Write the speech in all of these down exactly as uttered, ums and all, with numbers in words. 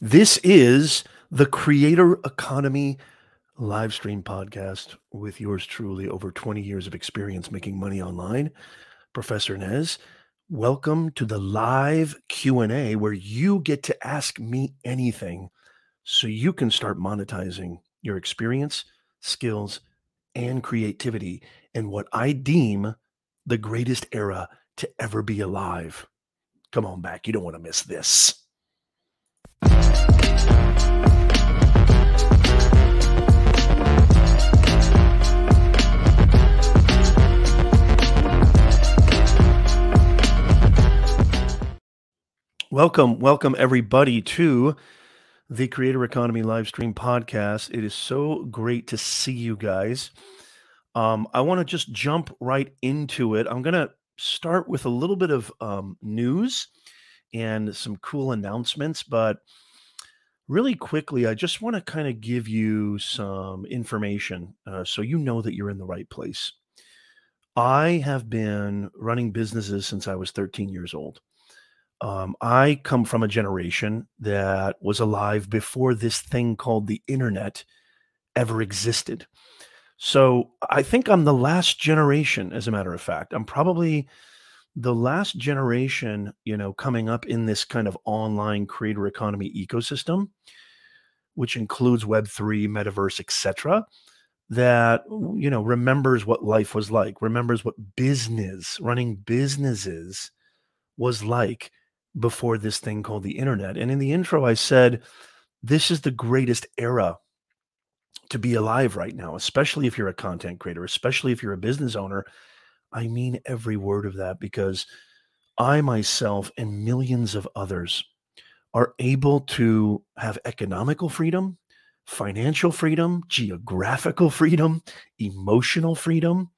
This is the Creator Economy live stream podcast with yours truly, over twenty years of experience making money online, Professor Nez. Welcome to the live Q and A where you get to ask me anything so you can start monetizing your experience, skills, and creativity in what I deem the greatest era to ever be alive. Come on back. You don't want to miss this. Welcome, welcome everybody to the Creator Economy live stream podcast. It is so great to see you guys. Um, I want to just jump right into it. I'm going to start with a little bit of um, news and some cool announcements, but really quickly, I just want to kind of give you some information uh, so you know that you're in the right place. I have been running businesses since I was thirteen years old. Um, I come from a generation that was alive before this thing called the internet ever existed. So I think I'm the last generation, as a matter of fact. I'm probably the last generation, you know, coming up in this kind of online creator economy ecosystem, which includes Web three, Metaverse, et cetera, that, you know, remembers what life was like, remembers what business, running businesses was like before this thing called the internet. And in the intro, I said, this is the greatest era to be alive right now, especially if you're a content creator, especially if you're a business owner. I mean every word of that, because I myself and millions of others are able to have economical freedom, financial freedom, geographical freedom, emotional freedom,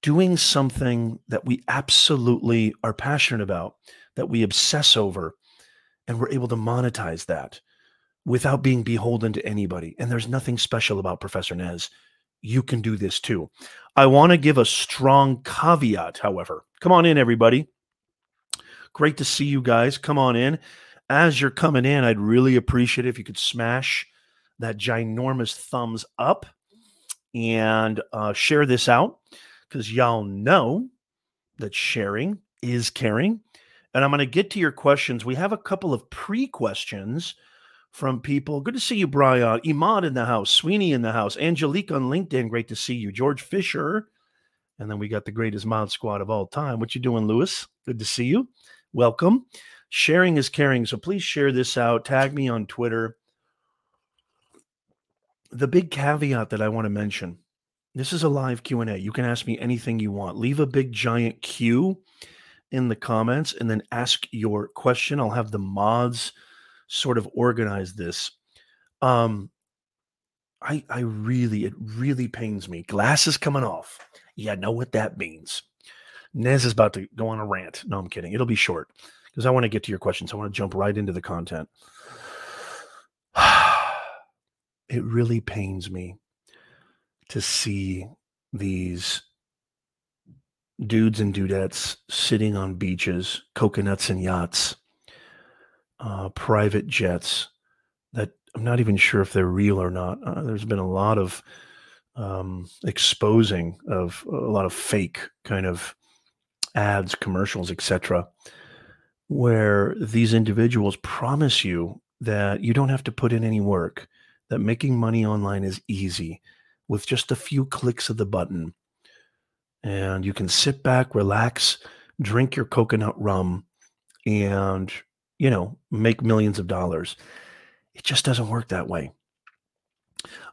doing something that we absolutely are passionate about, that we obsess over, and we're able to monetize that without being beholden to anybody. And there's nothing special about Professor Nez. You can do this too. I want to give a strong caveat, however. Come on in, everybody. Great to see you guys. Come on in. As you're coming in, I'd really appreciate it if you could smash that ginormous thumbs up and uh, share this out, because y'all know that sharing is caring. And I'm going to get to your questions. We have a couple of pre-questions from people. Good to see you, Brian. Imad in the house. Sweeney in the house. Angelique on LinkedIn. Great to see you. George Fisher. And then we got the greatest mod squad of all time. What you doing, Lewis? Good to see you. Welcome. Sharing is caring. So please share this out. Tag me on Twitter. The big caveat that I want to mention: this is a live Q and A. You can ask me anything you want. Leave a big giant Q in the comments and then ask your question. I'll have the mods sort of organize this. Um, I, I really, it really pains me. Glass is coming off. Yeah, I know what that means. Nez is about to go on a rant. No, I'm kidding. It'll be short because I want to get to your questions. I want to jump right into the content. It really pains me to see these dudes and dudettes sitting on beaches, coconuts and yachts, uh, private jets that I'm not even sure if they're real or not. Uh, there's been a lot of um, exposing of a lot of fake kind of ads, commercials, et cetera, where these individuals promise you that you don't have to put in any work, that making money online is easy, with just a few clicks of the button. And you can sit back, relax, drink your coconut rum, and, you know, make millions of dollars. It just doesn't work that way.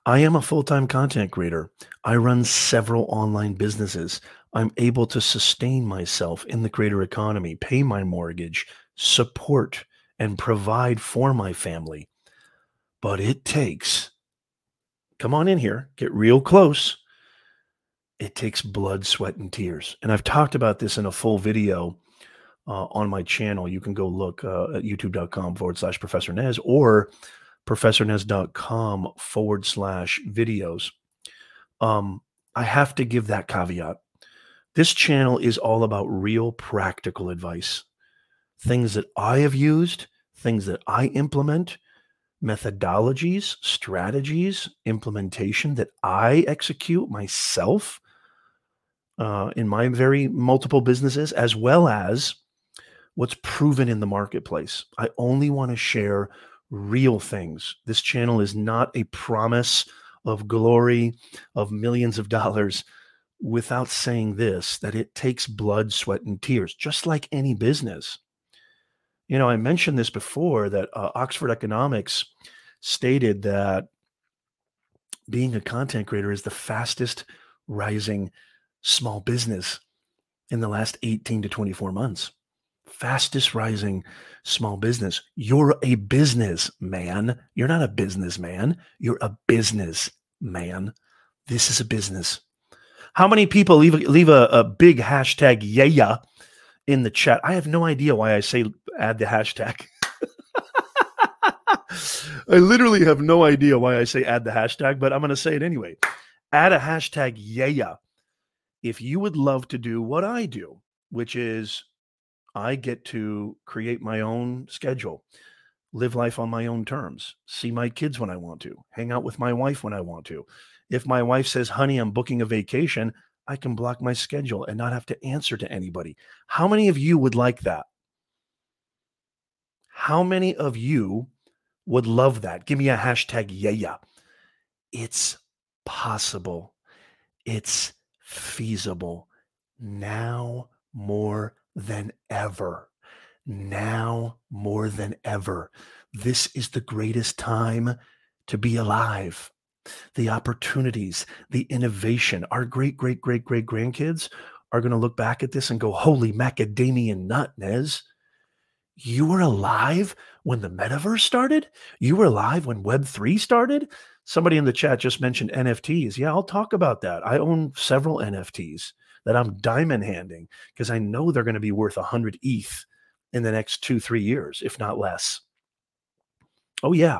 I am a full-time content creator. I run several online businesses. I'm able to sustain myself in the creator economy, pay my mortgage, support, and provide for my family. But it takes... come on in here, get real close. It takes blood, sweat, and tears. And I've talked about this in a full video uh, on my channel. You can go look uh, at youtube.com forward slash Professor Nez or professornez.com forward slash videos. Um, I have to give that caveat. This channel is all about real practical advice, things that I have used, things that I implement, methodologies, strategies, implementation that I execute myself uh, in my very multiple businesses, as well as what's proven in the marketplace. I only want to share real things. This channel is not a promise of glory, of millions of dollars, without saying this, that it takes blood, sweat, and tears, just like any business. You know, I mentioned this before, that uh, Oxford Economics stated that being a content creator is the fastest rising small business in the last eighteen to twenty-four months. Fastest rising small business. You're a businessman. You're not a businessman. You're a businessman. This is a business. How many people leave, leave a, a big hashtag yeah in the chat? I have no idea why I say add the hashtag. I literally have no idea why I say add the hashtag, but I'm going to say it anyway. Add a hashtag yeah if you would love to do what I do, which is I get to create my own schedule, live life on my own terms, see my kids when I want to, hang out with my wife when I want to. If my wife says, honey, I'm booking a vacation, I can block my schedule and not have to answer to anybody. How many of you would like that? How many of you would love that? Give me a hashtag yeah, yeah. It's possible. It's feasible. Now more than ever. Now more than ever. This is the greatest time to be alive. The opportunities, the innovation. Our great, great, great, great grandkids are going to look back at this and go, holy macadamia nut, Nez. You were alive when the metaverse started? You were alive when web three started? Somebody in the chat just mentioned N F Ts. Yeah, I'll talk about that. I own several N F Ts that I'm diamond handing because I know they're going to be worth one hundred E T H in the next two, three years, if not less. Oh, yeah.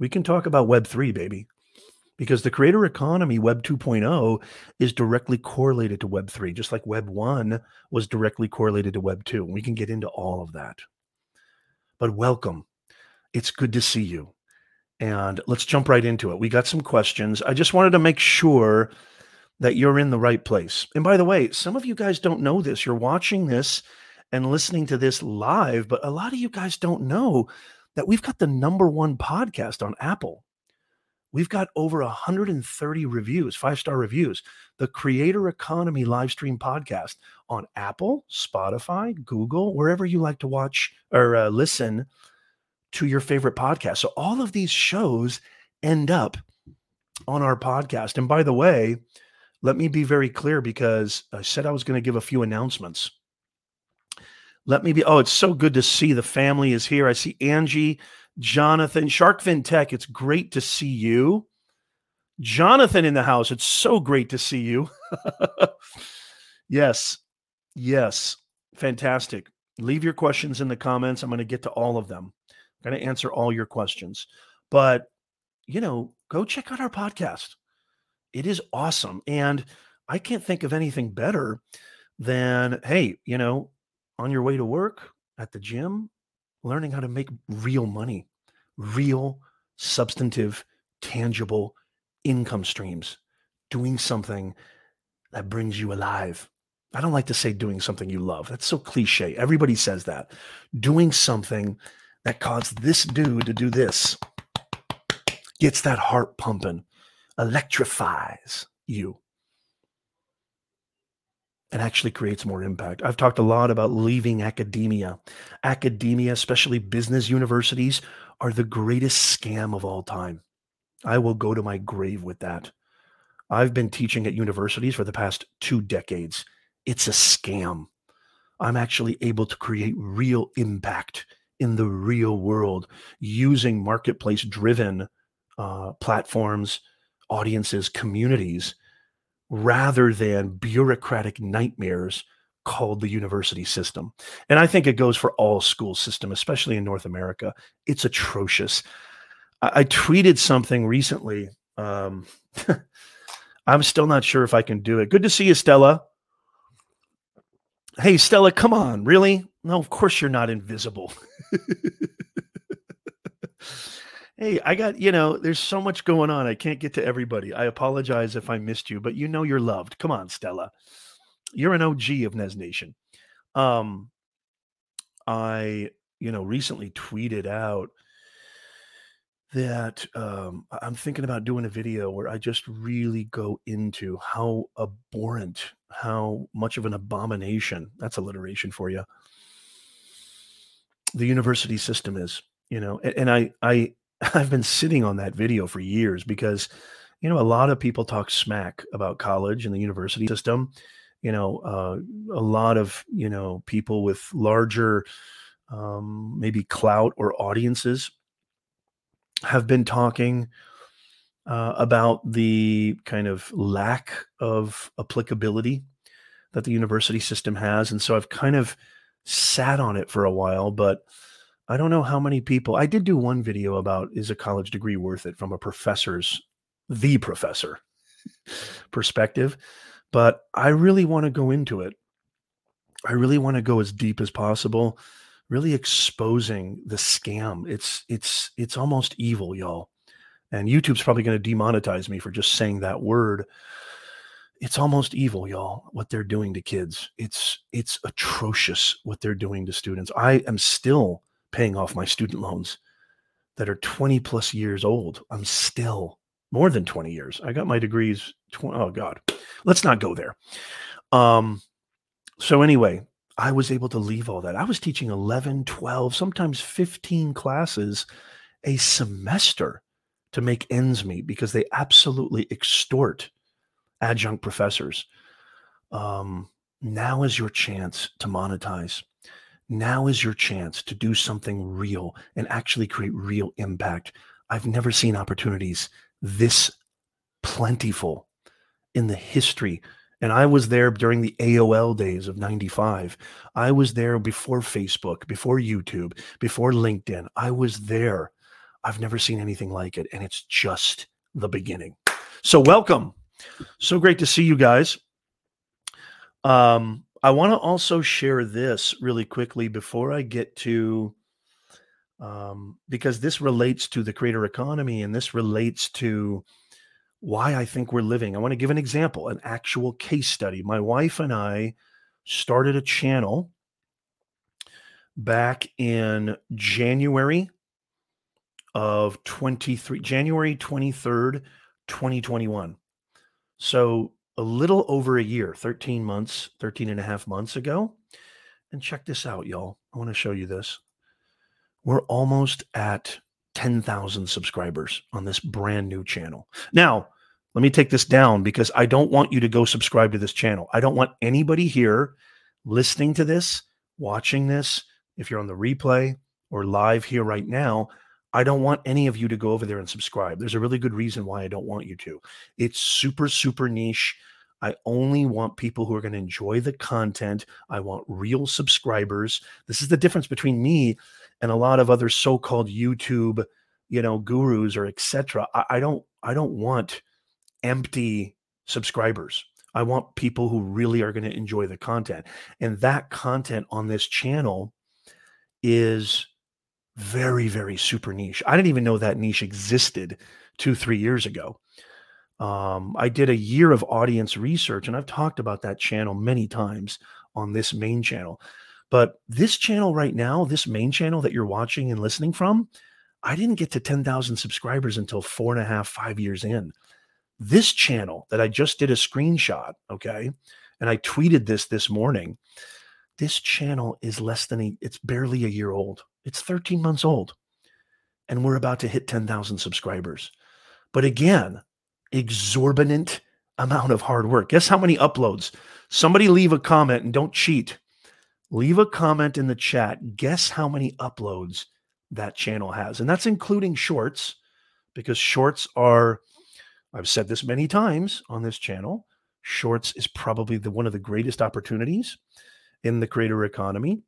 We can talk about web three, baby. Because the creator economy, web two point oh, is directly correlated to web three, just like web one was directly correlated to web two. And we can get into all of that. But welcome. It's good to see you. And let's jump right into it. We got some questions. I just wanted to make sure that you're in the right place. And by the way, some of you guys don't know this. You're watching this and listening to this live, but a lot of you guys don't know that we've got the number one podcast on Apple. We've got over one hundred thirty reviews, five-star reviews. The Creator Economy live stream podcast on Apple, Spotify, Google, wherever you like to watch or uh, listen to your favorite podcast. So all of these shows end up on our podcast. And by the way, let me be very clear because I said I was going to give a few announcements. Let me be, oh, it's so good to see the family is here. I see Angie, Jonathan, Sharkfin Tech, it's great to see you. Jonathan in the house, it's so great to see you. Yes, yes, fantastic. Leave your questions in the comments. I'm going to get to all of them. I'm going to answer all your questions. But, you know, go check out our podcast. It is awesome. And I can't think of anything better than, hey, you know, on your way to work, at the gym, learning how to make real money, real, substantive, tangible income streams, doing something that brings you alive. I don't like to say doing something you love. That's so cliche. Everybody says that. Doing something that caused this dude to do this, gets that heart pumping, electrifies you, and actually creates more impact. I've talked a lot about leaving academia. Academia, especially business universities, are the greatest scam of all time. I will go to my grave with that. I've been teaching at universities for the past two decades. It's a scam. I'm actually able to create real impact in the real world using marketplace-driven uh, platforms, audiences, communities, rather than bureaucratic nightmares called the university system. And I think it goes for all school system, especially in North America. It's atrocious. I, I tweeted something recently. Um, I'm still not sure if I can do it. Good to see you, Stella. Hey, Stella, come on. Really? No, of course you're not invisible. Hey, I got, you know, there's so much going on. I can't get to everybody. I apologize if I missed you, but you know you're loved. Come on, Stella. You're an O G of Nez Nation. Um, I, you know, recently tweeted out that um, I'm thinking about doing a video where I just really go into how abhorrent, how much of an abomination, that's alliteration for you, the university system is, you know, and, and I, I, I've been sitting on that video for years because, you know, a lot of people talk smack about college and the university system. You know, uh, a lot of, you know, people with larger um, maybe clout or audiences have been talking uh, about the kind of lack of applicability that the university system has. And so I've kind of sat on it for a while, but I don't know how many people. I did do one video about, is a college degree worth it, from a professor's, the professor perspective, but I really want to go into it. I really want to go as deep as possible, really exposing the scam. It's, it's, it's almost evil, y'all. And YouTube's probably going to demonetize me for just saying that word. It's almost evil, y'all, what they're doing to kids. It's, it's atrocious what they're doing to students. I am still paying off my student loans that are twenty plus years old. I'm still more than twenty years. I got my degrees. twenty, oh God, let's not go there. Um, so anyway, I was able to leave all that. I was teaching eleven, twelve, sometimes fifteen classes a semester to make ends meet because they absolutely extort adjunct professors. Um, now is your chance to monetize. Now is your chance to do something real and actually create real impact. I've never seen opportunities this plentiful in the history. And I was there during the A O L days of ninety-five. I was there before Facebook, before YouTube, before LinkedIn. I was there. I've never seen anything like it. And it's just the beginning. So welcome. So great to see you guys. Um, I want to also share this really quickly before I get to, um, because this relates to the creator economy and this relates to why I think we're living. I want to give an example, an actual case study. My wife and I started a channel back in January of twenty-three, January twenty-third, twenty twenty-one. So a little over a year, thirteen months, thirteen and a half months ago. And check this out, y'all. I want to show you this. We're almost at ten thousand subscribers on this brand new channel. Now, let me take this down because I don't want you to go subscribe to this channel. I don't want anybody here listening to this, watching this. If you're on the replay or live here right now, I don't want any of you to go over there and subscribe. There's a really good reason why I don't want you to. It's super, super niche. I only want people who are going to enjoy the content. I want real subscribers. This is the difference between me and a lot of other so-called YouTube, you know, gurus or et cetera. I, I don't, I don't want empty subscribers. I want people who really are going to enjoy the content. And that content on this channel is very, very super niche. I didn't even know that niche existed two, three years ago. Um, I did a year of audience research, and I've talked about that channel many times on this main channel. But this channel right now, this main channel that you're watching and listening from, I didn't get to ten thousand subscribers until four and a half, five years in. This channel that I just did a screenshot, okay, and I tweeted this this morning, this channel is less than a, it's barely a year old. It's thirteen months old, and we're about to hit ten thousand subscribers. But again, exorbitant amount of hard work. Guess how many uploads? Somebody leave a comment, and don't cheat. Leave a comment in the chat. Guess how many uploads that channel has. And that's including shorts, because shorts are, I've said this many times on this channel, shorts is probably the one of the greatest opportunities in the creator economy.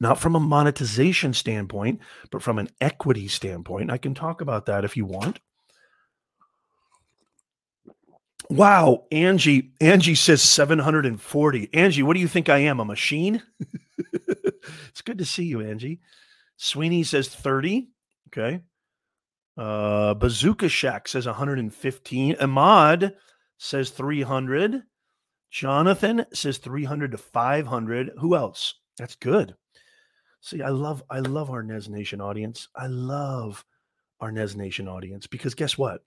Not from a monetization standpoint, but from an equity standpoint. I can talk about that if you want. Wow, Angie, Angie says seven hundred forty. Angie, what do you think I am, a machine? It's good to see you, Angie. Sweeney says thirty. Okay. Uh, Bazooka Shack says one hundred fifteen. Ahmad says three hundred. Jonathan says three hundred to five hundred. Who else? That's good. See, I love, I love our Nez Nation audience. I love our Nez Nation audience because guess what?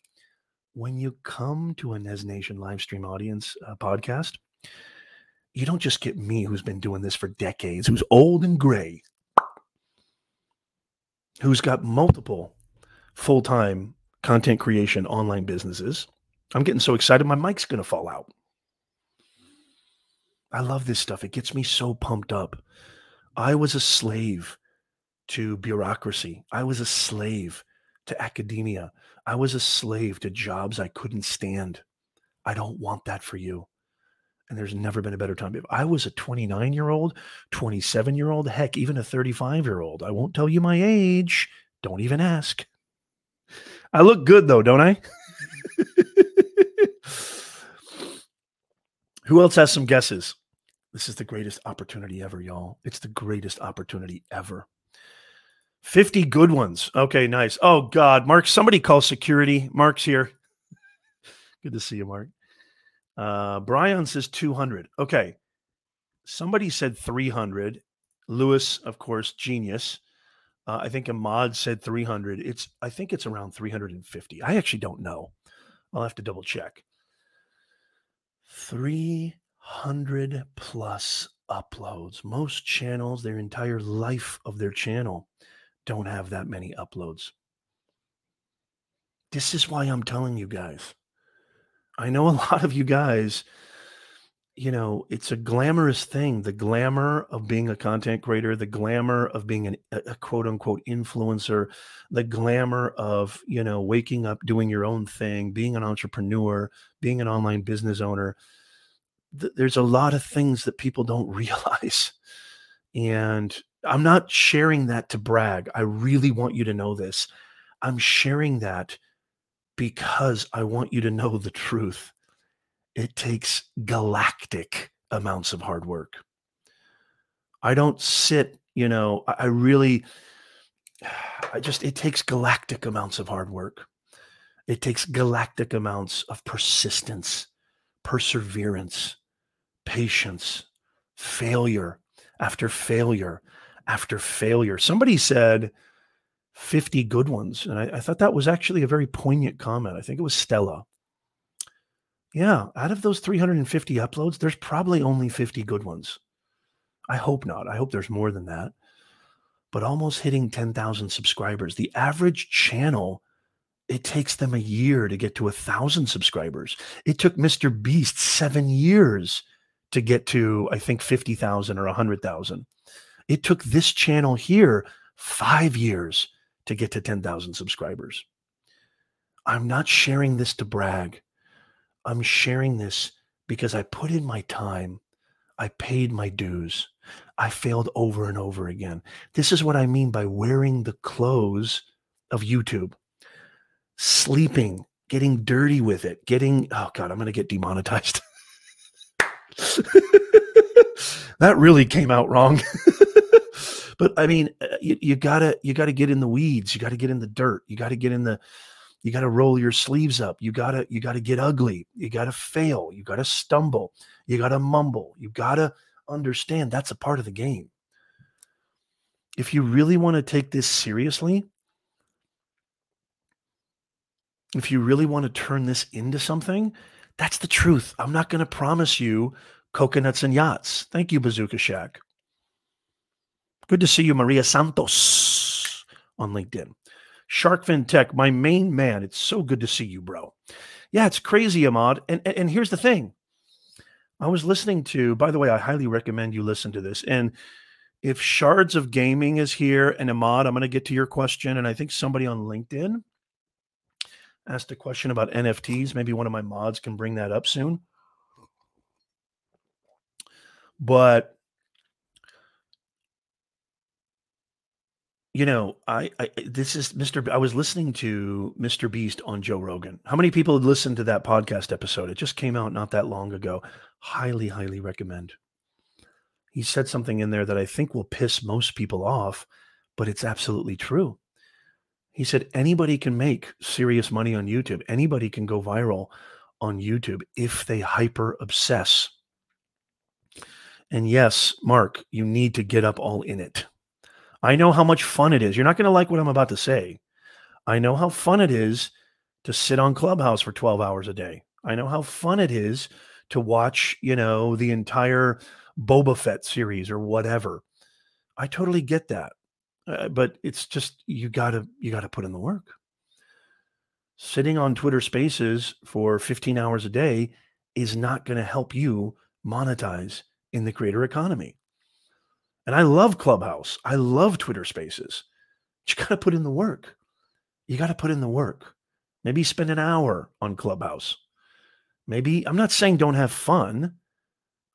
When you come to a Nez Nation live stream audience uh, podcast, you don't just get me, who's been doing this for decades, who's old and gray, who's got multiple full-time content creation online businesses. I'm getting so excited my mic's going to fall out. I love this stuff. It gets me so pumped up. I was a slave to bureaucracy. I was a slave to academia. I was a slave to jobs I couldn't stand. I don't want that for you. And there's never been a better time. If I was a twenty-nine-year-old, twenty-seven-year-old, heck, even a thirty-five-year-old, I won't tell you my age. Don't even ask. I look good, though, don't I? Who else has some guesses? This is the greatest opportunity ever, y'all. It's the greatest opportunity ever. fifty good ones. Okay, nice. Oh, God. Mark, somebody call security. Mark's here. Good to see you, Mark. Uh, Brian says two hundred. Okay. Somebody said three hundred. Lewis, of course, genius. Uh, I think Ahmad said three hundred. It's, I think it's around three hundred fifty. I actually don't know. I'll have to double check. three hundred plus uploads. Most channels, their entire life of their channel, don't have that many uploads. This is why I'm telling you guys. I know a lot of you guys, you know, it's a glamorous thing. The glamour of being a content creator, the glamour of being an, a, a quote unquote influencer, the glamour of, you know, waking up, doing your own thing, being an entrepreneur, being an online business owner. Th- there's a lot of things that people don't realize. And I'm not sharing that to brag. I really want you to know this. I'm sharing that because I want you to know the truth. It takes galactic amounts of hard work. I don't sit, you know, I really, I just, it takes galactic amounts of hard work. It takes galactic amounts of persistence, perseverance, patience, failure after failure after failure. Somebody said, fifty good ones. And I, I thought that was actually a very poignant comment. I think it was Stella. Yeah. Out of those three hundred fifty uploads, there's probably only fifty good ones. I hope not. I hope there's more than that, but almost hitting ten thousand subscribers. The average channel, it takes them a year to get to a thousand subscribers. It took Mister Beast seven years to get to, I think, fifty thousand or one hundred thousand. It took this channel here five years to get to ten thousand subscribers. I'm not sharing this to brag. I'm sharing this because I put in my time. I paid my dues. I failed over and over again. This is what I mean by wearing the clothes of YouTube. Sleeping, getting dirty with it, getting, oh God, I'm going to get demonetized. That really came out wrong. But I mean, you, you gotta, you gotta get in the weeds. You gotta get in the dirt. You gotta get in the, you gotta roll your sleeves up. You gotta, you gotta get ugly. You gotta fail. You gotta stumble. You gotta mumble. You gotta understand that's a part of the game. If you really want to take this seriously, if you really want to turn this into something, that's the truth. I'm not going to promise you coconuts and yachts. Thank you, Bazooka Shack. Good to see you, Maria Santos, on LinkedIn. Sharkfin Tech, my main man. It's so good to see you, bro. Yeah, it's crazy, Ahmad. And, and and here's the thing. I was listening to, by the way, I highly recommend you listen to this. And if Shards of Gaming is here, and Ahmad, I'm going to get to your question. And I think somebody on LinkedIn asked a question about N F Ts. Maybe one of my mods can bring that up soon. But you know, I, I this is Mister B- I was listening to Mister Beast on Joe Rogan. How many people had listened to that podcast episode? It just came out not that long ago. Highly, highly recommend. He said something in there that I think will piss most people off, but it's absolutely true. He said, anybody can make serious money on YouTube. Anybody can go viral on YouTube if they hyper obsess. And yes, Mark, you need to get up all in it. I know how much fun it is. You're not going to like what I'm about to say. I know how fun it is to sit on Clubhouse for twelve hours a day. I know how fun it is to watch, you know, the entire Boba Fett series or whatever. I totally get that. Uh, but it's just, you gotta, you gotta put in the work. Sitting on Twitter Spaces for fifteen hours a day is not going to help you monetize in the creator economy. And I love Clubhouse. I love Twitter Spaces. But you got to put in the work. You got to put in the work. Maybe spend an hour on Clubhouse. Maybe, I'm not saying don't have fun.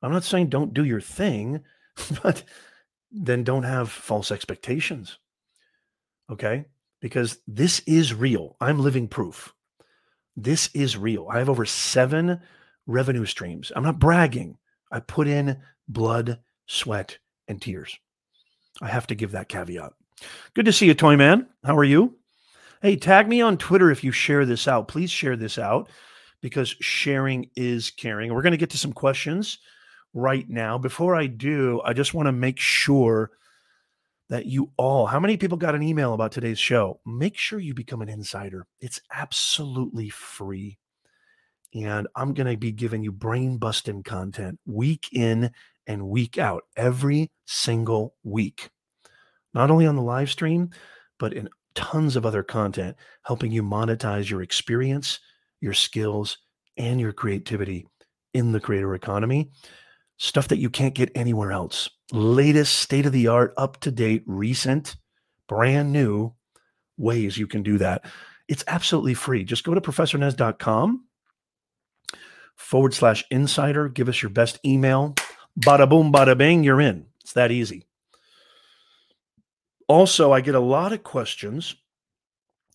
I'm not saying don't do your thing, but then don't have false expectations. Okay? Because this is real. I'm living proof. This is real. I have over seven revenue streams. I'm not bragging. I put in blood, sweat, and tears. I have to give that caveat. Good to see you, Toy Man. How are you? Hey, tag me on Twitter if you share this out. Please share this out, because sharing is caring. We're going to get to some questions right now. Before I do, I just want to make sure that you all, how many people got an email about today's show? Make sure you become an insider. It's absolutely free. And I'm going to be giving you brain-busting content week in and week out, every single week. Not only on the live stream, but in tons of other content, helping you monetize your experience, your skills, and your creativity in the creator economy. Stuff that you can't get anywhere else. Latest, state-of-the-art, up-to-date, recent, brand new ways you can do that. It's absolutely free. Just go to professor nez dot com forward slash insider. Give us your best email. Bada boom, bada bang, you're in. It's that easy. Also, I get a lot of questions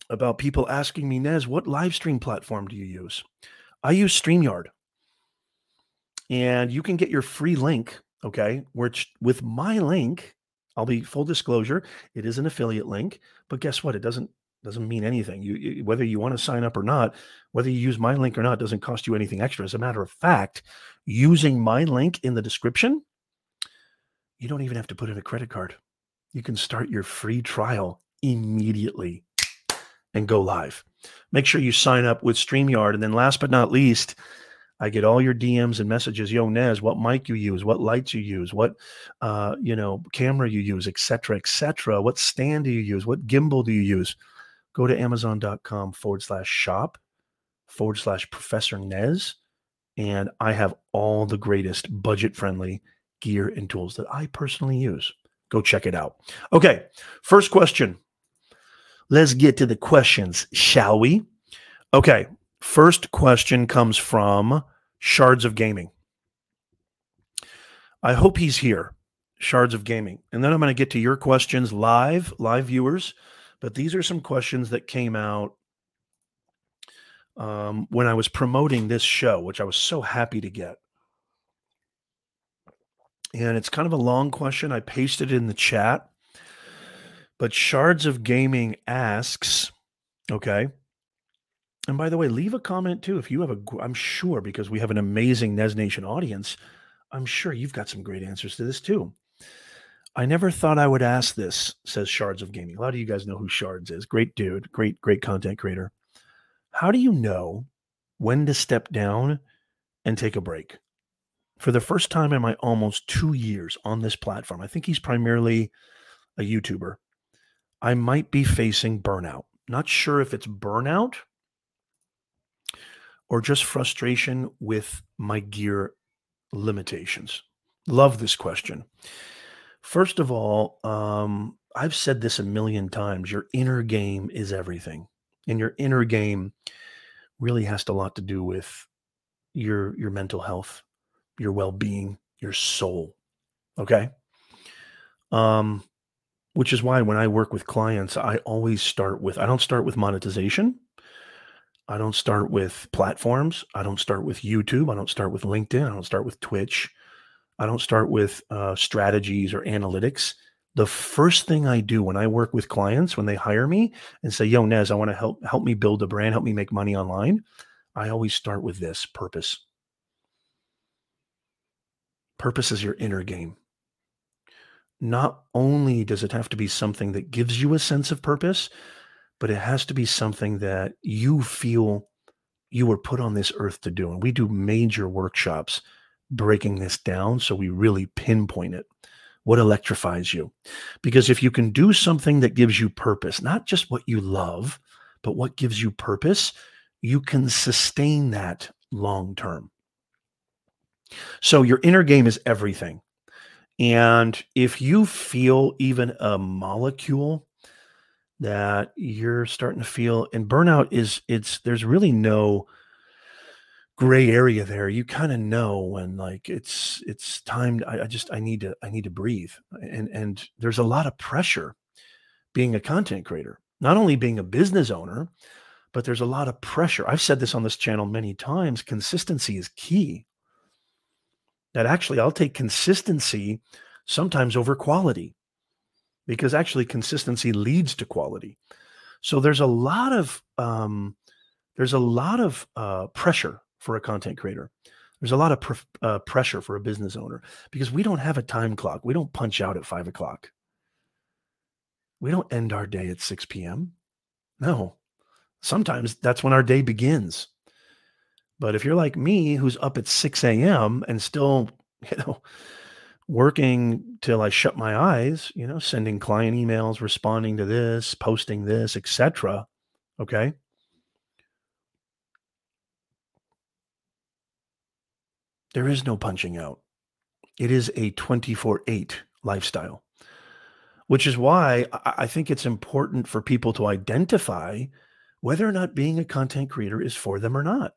about people asking me, Nez, what live stream platform do you use? I use StreamYard. And you can get your free link, okay, which with my link, I'll be full disclosure, it is an affiliate link, but guess what? It doesn't doesn't mean anything. You, you whether you want to sign up or not, whether you use my link or not, doesn't cost you anything extra. As a matter of fact, using my link in the description, you don't even have to put in a credit card. You can start your free trial immediately and go live. Make sure you sign up with StreamYard. And then last but not least, I get all your D Ms and messages. Yo, Nez, what mic you use, what lights you use, what uh, you know, camera you use, et cetera, et cetera. What stand do you use? What gimbal do you use? Go to amazon dot com forward slash shop forward slash Professor Nez. And I have all the greatest budget-friendly gear and tools that I personally use. Go check it out. Okay, first question. Let's get to the questions, shall we? Okay. First question comes from Shards of Gaming. I hope he's here, Shards of Gaming. And then I'm going to get to your questions live, live viewers. But these are some questions that came out um, when I was promoting this show, which I was so happy to get. And it's kind of a long question. I pasted it in the chat. But Shards of Gaming asks, okay, and by the way, leave a comment too if you have a, I'm sure, because we have an amazing Nez Nation audience, I'm sure you've got some great answers to this too. I never thought I would ask this, says Shards of Gaming. A lot of you guys know who Shards is. Great dude, great, great content creator. How do you know when to step down and take a break? For the first time in my almost two years on this platform, I think he's primarily a YouTuber, I might be facing burnout. Not sure if it's burnout or just frustration with my gear limitations. Love this question. First of all, um, I've said this a million times, your inner game is everything. And your inner game really has a lot to do with your, your mental health, your well-being, your soul, okay? Um, which is why when I work with clients, I always start with, I don't start with monetization. I don't start with platforms. I don't start with YouTube. I don't start with LinkedIn. I don't start with Twitch. I don't start with uh, strategies or analytics. the first thing I do when I work with clients, when they hire me and say, yo, Nez, I want to help, help me build a brand, help me make money online. I always start with this purpose. Purpose is your inner game. Not only does it have to be something that gives you a sense of purpose, but it has to be something that you feel you were put on this earth to do. And we do major workshops breaking this down so we really pinpoint it. What electrifies you? Because if you can do something that gives you purpose, not just what you love, but what gives you purpose, you can sustain that long term. So your inner game is everything. And if you feel even a molecule that you're starting to feel, and burnout is, it's, there's really no gray area there. You kind of know when, like, it's, it's time. I, I just, I need to, I need to breathe. And, and there's a lot of pressure being a content creator, not only being a business owner, but there's a lot of pressure. I've said this on this channel many times. Consistency is key. That actually I'll take consistency sometimes over quality, because actually consistency leads to quality. So there's a lot of, um, there's a lot of uh, pressure for a content creator. There's a lot of pr uh, pressure for a business owner, because we don't have a time clock. We don't punch out at five o'clock. We don't end our day at six p m No, sometimes that's when our day begins. But if you're like me, who's up at six a m and still, you know, working till I shut my eyes, you know, sending client emails, responding to this, posting this, et cetera. Okay. There is no punching out. It is a twenty-four eight lifestyle, which is why I think it's important for people to identify whether or not being a content creator is for them or not.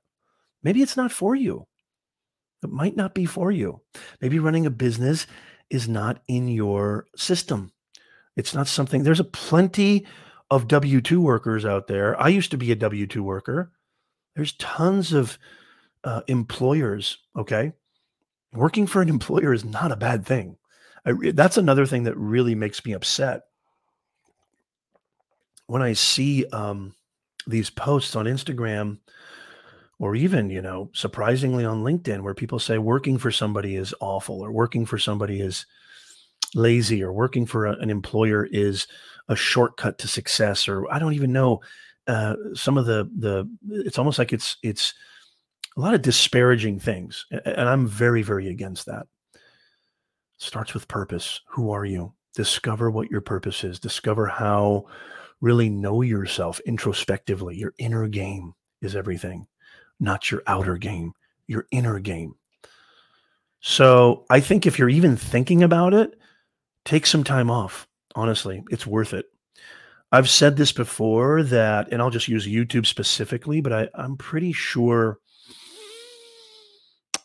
Maybe it's not for you. It might not be for you. Maybe running a business is not in your system. It's not something. There's a plenty of W two workers out there. I used to be a W two worker. There's tons of uh, employers, okay? Working for an employer is not a bad thing. I, that's another thing that really makes me upset. When I see um, these posts on Instagram, or even, you know, surprisingly on LinkedIn, where people say working for somebody is awful, or working for somebody is lazy, or working for a, an employer is a shortcut to success, or I don't even know, uh, some of the, the, it's almost like it's, it's a lot of disparaging things. And I'm very, very against that. Starts with purpose. Who are you? Discover what your purpose is. Discover how, really know yourself introspectively. Your inner game is everything. Not your outer game, your inner game. So I think if you're even thinking about it, take some time off. Honestly, it's worth it. I've said this before that, and I'll just use YouTube specifically, but I, I'm pretty sure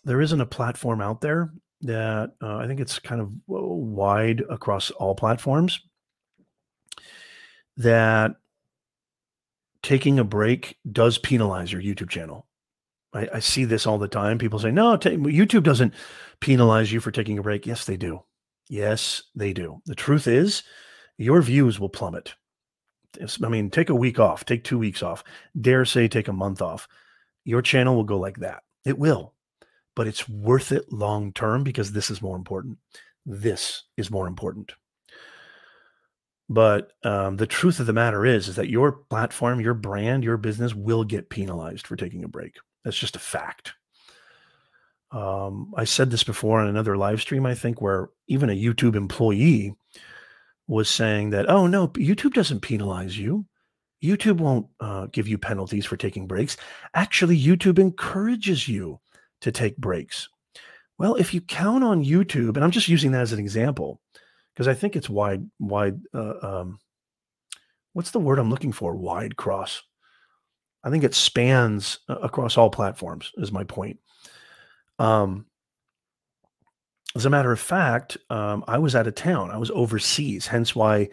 there isn't a platform out there that uh, I think it's kind of wide across all platforms, that taking a break does penalize your YouTube channel. I, I see this all the time. People say, no, YouTube doesn't penalize you for taking a break. Yes, they do. Yes, they do. The truth is your views will plummet. It's, I mean, take a week off, take two weeks off, dare say take a month off. Your channel will go like that. It will, but it's worth it long term, because this is more important. This is more important. But um, the truth of the matter is, is that your platform, your brand, your business will get penalized for taking a break. That's just a fact. Um, I said this before on another live stream, I think, where even a YouTube employee was saying that, oh, no, YouTube doesn't penalize you. YouTube won't uh, give you penalties for taking breaks. Actually, YouTube encourages you to take breaks. Well, if you count on YouTube, and I'm just using that as an example, because I think it's wide, wide, uh, um, what's the word I'm looking for? Wide cross. I think it spans across all platforms is my point. Um, as a matter of fact, um, I was out of town. I was overseas, hence why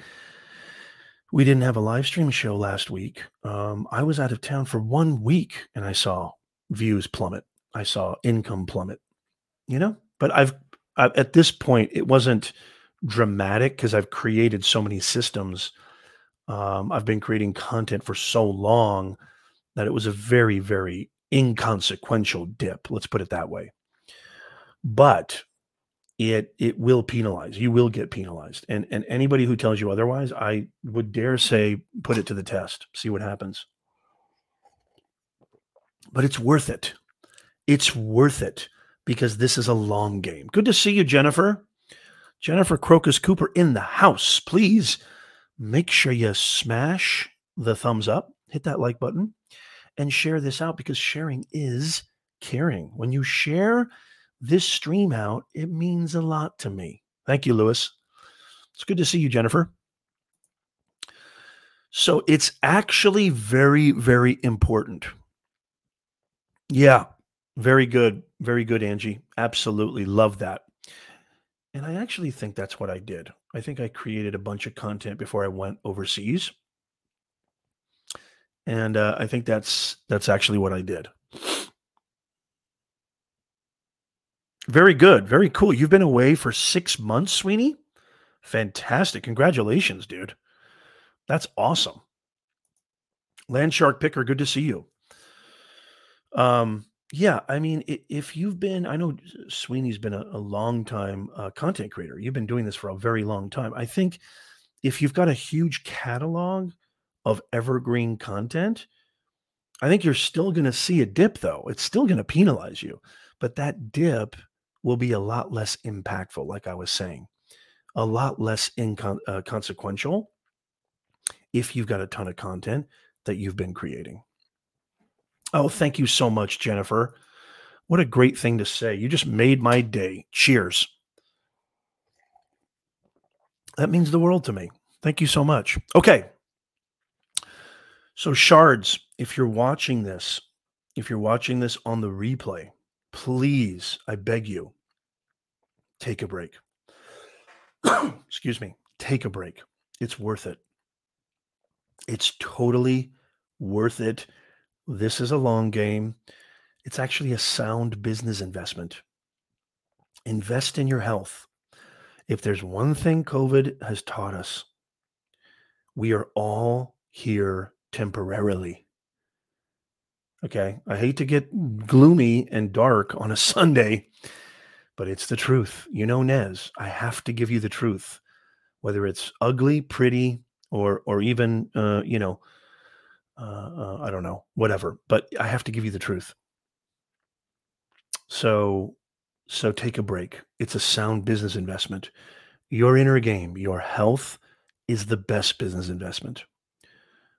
we didn't have a live stream show last week. Um, I was out of town for one week and I saw views plummet. I saw income plummet, you know, but I've, I, at this point, it wasn't dramatic because I've created so many systems. Um, I've been creating content for so long that it was a very, very inconsequential dip. Let's put it that way. But it it will penalize. You will get penalized. And, and anybody who tells you otherwise, I would dare say, put it to the test. See what happens. But it's worth it. It's worth it because this is a long game. Good to see you, Jennifer. Jennifer Crocus Cooper in the house. Please make sure you smash the thumbs up, hit that like button, and share this out because sharing is caring. When you share this stream out, it means a lot to me. Thank you, Lewis. It's good to see you, Jennifer. So it's actually very, very important. Yeah, very good. Very good, Angie. Absolutely love that. And I actually think that's what I did. I think I created a bunch of content before I went overseas. And uh, I think that's that's actually what I did. Very good. Very cool. You've been away for six months, Sweeney. Fantastic. Congratulations, dude. That's awesome. Landshark Picker, good to see you. Um, yeah, I mean, if you've been, I know Sweeney's been a, a long time uh, content creator. You've been doing this for a very long time. I think if you've got a huge catalog of evergreen content, I think you're still going to see a dip though. It's still going to penalize you, but that dip will be a lot less impactful. Like I was saying, a lot less incon- uh, consequential if you've got a ton of content that you've been creating. Oh, thank you so much, Jennifer. What a great thing to say. You just made my day. Cheers. That means the world to me. Thank you so much. Okay. So Shards, if you're watching this, if you're watching this on the replay, please, I beg you, take a break. Excuse me. Take a break. It's worth it. It's totally worth it. This is a long game. It's actually a sound business investment. Invest in your health. If there's one thing COVID has taught us, we are all here temporarily. Okay. I hate to get gloomy and dark on a Sunday, but it's the truth. You know, Nez, I have to give you the truth, whether it's ugly, pretty, or, or even, uh, you know, Uh, uh, I don't know, whatever, but I have to give you the truth. So, so take a break. It's a sound business investment. Your inner game, your health is the best business investment.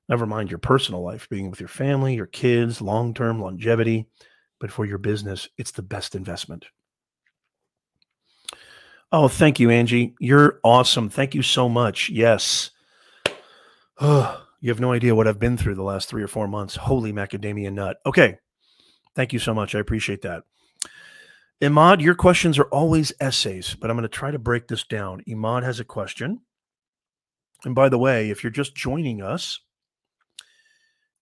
Never mind your personal life, being with your family, your kids, long-term longevity, but for your business, it's the best investment. Oh, thank you, Angie. You're awesome. Thank you so much. Yes. Oh. You have no idea what I've been through the last three or four months. Holy macadamia nut. Okay. Thank you so much. I appreciate that. Imad, your questions are always essays, but I'm going to try to break this down. Imad has a question. And by the way, if you're just joining us,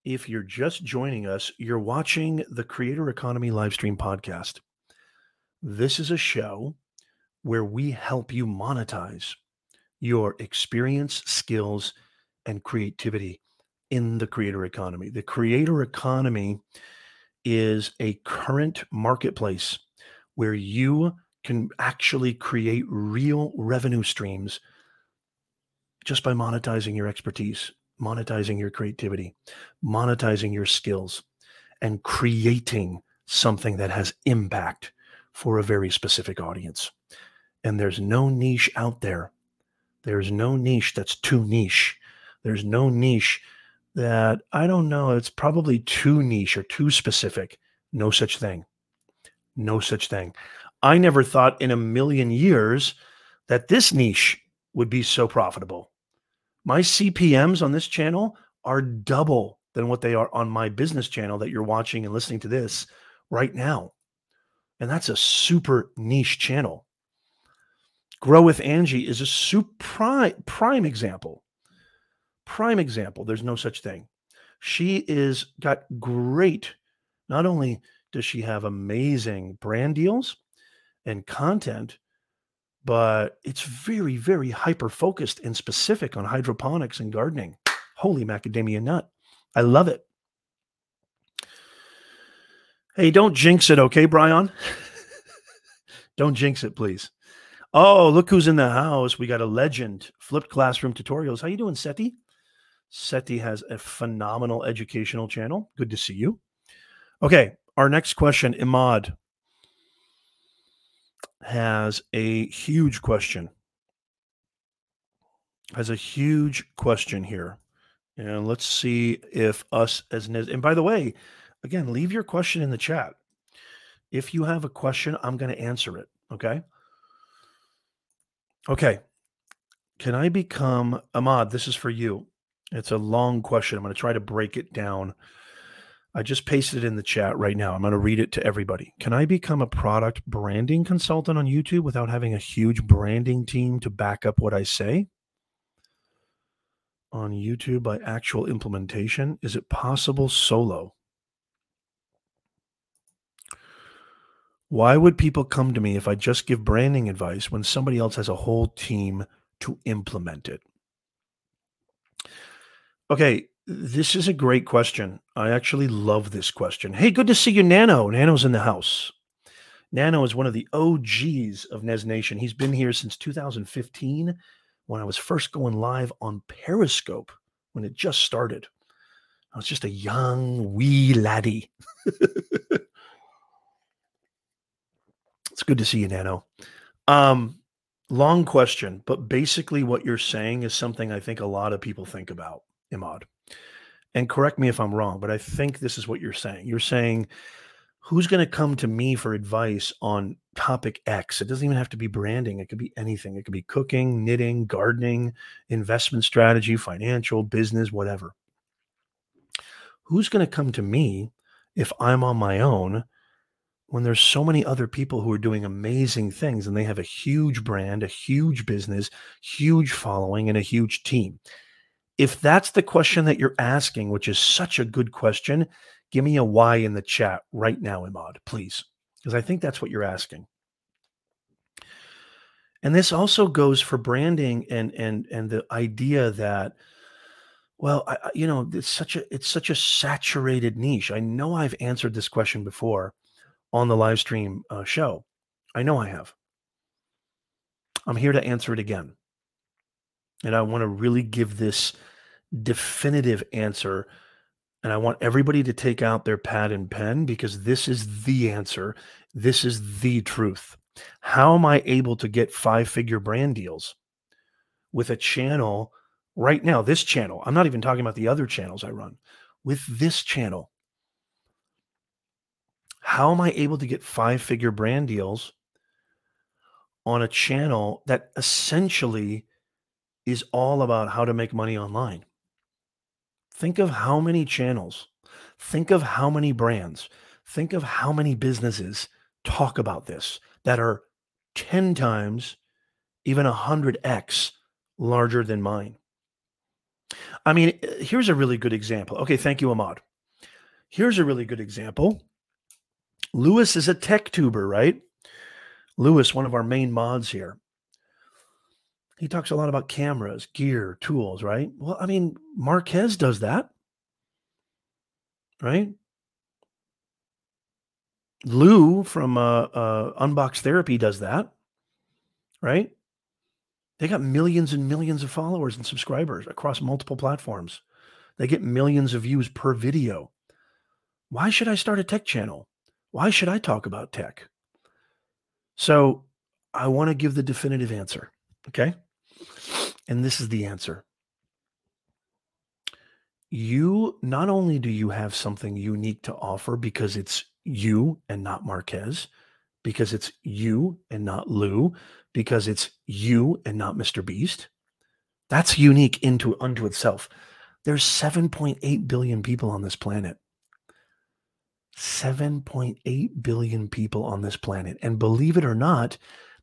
if you're just joining us, you're watching the Creator Economy Livestream Podcast. This is a show where we help you monetize your experience, skills, and creativity in the creator economy. The creator economy is a current marketplace where you can actually create real revenue streams just by monetizing your expertise, monetizing your creativity, monetizing your skills, and creating something that has impact for a very specific audience. And there's no niche out there. There's no niche that's too niche. There's no niche that, I don't know, it's probably too niche or too specific. No such thing. No such thing. I never thought in a million years that this niche would be so profitable. My C P Ms on this channel are double than what they are on my business channel that you're watching and listening to this right now. And that's a super niche channel. Grow with Angie is a super prime example. Prime example. There's no such thing. She is got great. Not only does she have amazing brand deals and content, but it's very, very hyper-focused and specific on hydroponics and gardening. Holy macadamia nut. I love it. Hey, don't jinx it, okay, Brian? Don't jinx it, please. Oh, look who's in the house. We got a legend. Flipped Classroom Tutorials. How you doing, Seti? Seti has a phenomenal educational channel. Good to see you. Okay, our next question, Imad, has a huge question. Has a huge question here. And let's see if us as Nez... And by the way, again, leave your question in the chat. If you have a question, I'm going to answer it, okay? Okay. Can I become... Ahmad, this is for you. It's a long question. I'm going to try to break it down. I just pasted it in the chat right now. I'm going to read it to everybody. Can I become a product branding consultant on YouTube without having a huge branding team to back up what I say? On YouTube by actual implementation? Is it possible solo? Why would people come to me if I just give branding advice when somebody else has a whole team to implement it? Okay, this is a great question. I actually love this question. Hey, good to see you, Nano. Nano's in the house. Nano is one of the O Gs of Nez Nation. He's been here since two thousand fifteen when I was first going live on Periscope when it just started. I was just a young, wee laddie. It's good to see you, Nano. Um, long question, but basically what you're saying is something I think a lot of people think about, Imad. And correct me if I'm wrong, but I think this is what you're saying. You're saying, who's going to come to me for advice on topic X? It doesn't even have to be branding. It could be anything. It could be cooking, knitting, gardening, investment strategy, financial, business, whatever. Who's going to come to me if I'm on my own when there's so many other people who are doing amazing things and they have a huge brand, a huge business, huge following, and a huge team? If that's the question that you're asking, which is such a good question, give me a why in the chat right now, Imad, please, because I think that's what you're asking. And this also goes for branding and and and the idea that, well, I, you know, it's such a it's such a saturated niche. I know I've answered this question before on the live stream uh, show. I know I have. I'm here to answer it again. And I want to really give this definitive answer. And I want everybody to take out their pad and pen because this is the answer. This is the truth. How am I able to get five-figure brand deals with a channel right now? This channel. I'm not even talking about the other channels I run. With this channel. How am I able to get five-figure brand deals on a channel that essentially is all about how to make money online? Think of how many channels, think of how many brands, think of how many businesses talk about this that are ten times, even one hundred x larger than mine. I mean, here's a really good example. Okay, thank you, Ahmad. Here's a really good example. Lewis is a tech tuber, right? Lewis, one of our main mods here. He talks a lot about cameras, gear, tools, right? Well, I mean, Marques does that, right? Lou from uh, uh, Unbox Therapy does that, right? They got millions and millions of followers and subscribers across multiple platforms. They get millions of views per video. Why should I start a tech channel? Why should I talk about tech? So I want to give the definitive answer, okay? And this is the answer. You, not only do you have something unique to offer because it's you and not Marques, because it's you and not Lou, because it's you and not Mister Beast, that's unique into, unto itself. There's seven point eight billion people on this planet. seven point eight billion people on this planet. And believe it or not,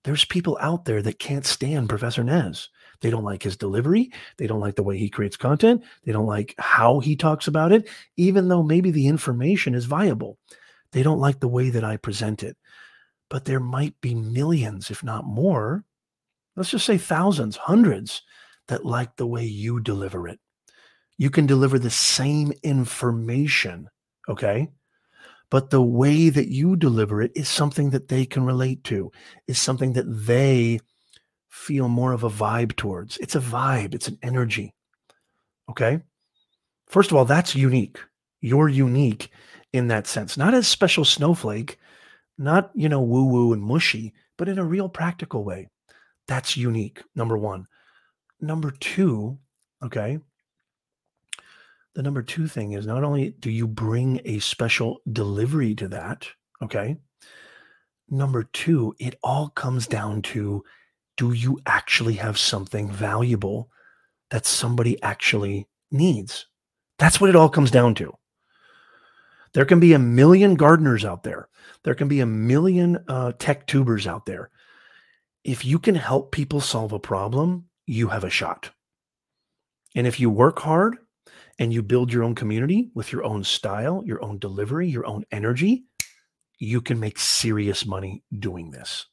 there's people out there that can't stand Professor Nez. They don't like his delivery. They don't like the way he creates content. They don't like how he talks about it, even though maybe the information is viable. They don't like the way that I present it. But there might be millions, if not more, let's just say thousands, hundreds that like the way you deliver it. You can deliver the same information, okay? But the way that you deliver it is something that they can relate to, is something that they feel more of a vibe towards. It's a vibe. It's an energy, okay? First of all, that's unique. You're unique in that sense. Not as special snowflake, not, you know, woo-woo and mushy, but in a real practical way. That's unique, number one. Number two, okay, the number two thing is not only do you bring a special delivery to that, okay, number two, it all comes down to, do you actually have something valuable that somebody actually needs? That's what it all comes down to. There can be a million gardeners out there. There can be a million uh, tech tubers out there. If you can help people solve a problem, you have a shot. And if you work hard and you build your own community with your own style, your own delivery, your own energy, you can make serious money doing this.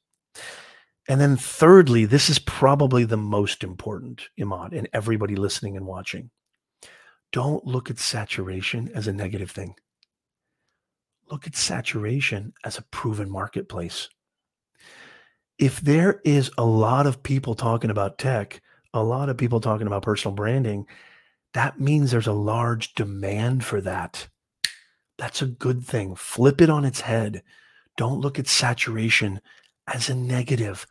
And then thirdly, this is probably the most important, Imad, and everybody listening and watching. Don't look at saturation as a negative thing. Look at saturation as a proven marketplace. If there is a lot of people talking about tech, a lot of people talking about personal branding, that means there's a large demand for that. That's a good thing. Flip it on its head. Don't look at saturation as a negative.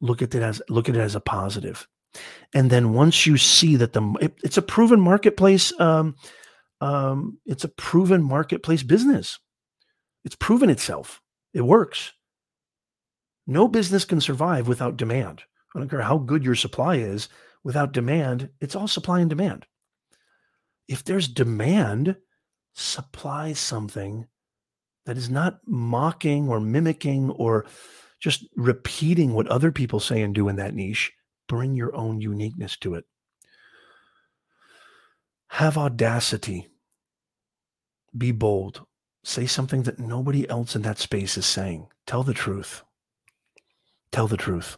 Look at it as, look at it as a positive. And then once you see that the it, it's a proven marketplace, um, um, it's a proven marketplace business. It's proven itself. It works. No business can survive without demand. I don't care how good your supply is. Without demand, it's all supply and demand. If there's demand, supply something that is not mocking or mimicking or just repeating what other people say and do in that niche. Bring your own uniqueness to it. Have audacity. Be bold. Say something that nobody else in that space is saying. Tell the truth. Tell the truth.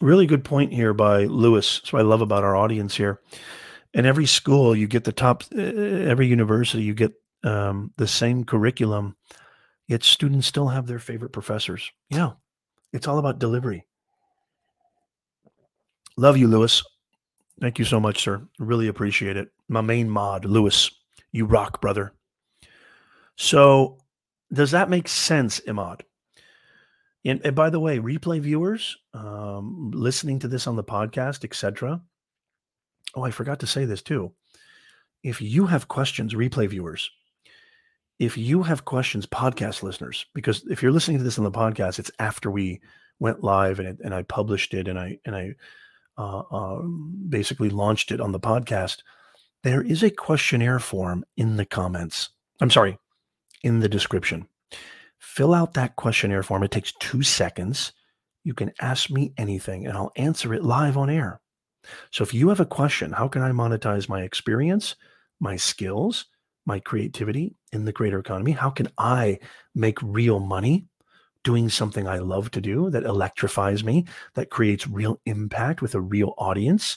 Really good point here by Lewis. That's what I love about our audience here. In every school, you get the top, every university, you get um, the same curriculum, yet students still have their favorite professors. Yeah, it's all about delivery. Love you, Lewis. Thank you so much, sir. Really appreciate it. My main mod, Lewis. You rock, brother. So does that make sense, Imad? And, and by the way, replay viewers, um, listening to this on the podcast, et cetera. Oh, I forgot to say this too. If you have questions, replay viewers, if you have questions, podcast listeners, because if you're listening to this on the podcast, it's after we went live and, it, and I published it and I and I Uh, uh, basically launched it on the podcast, there is a questionnaire form in the comments. I'm sorry, in the description. Fill out that questionnaire form. It takes two seconds. You can ask me anything and I'll answer it live on air. So if you have a question, how can I monetize my experience, my skills, my creativity in the creator economy? How can I make real money doing something I love to do that electrifies me, that creates real impact with a real audience?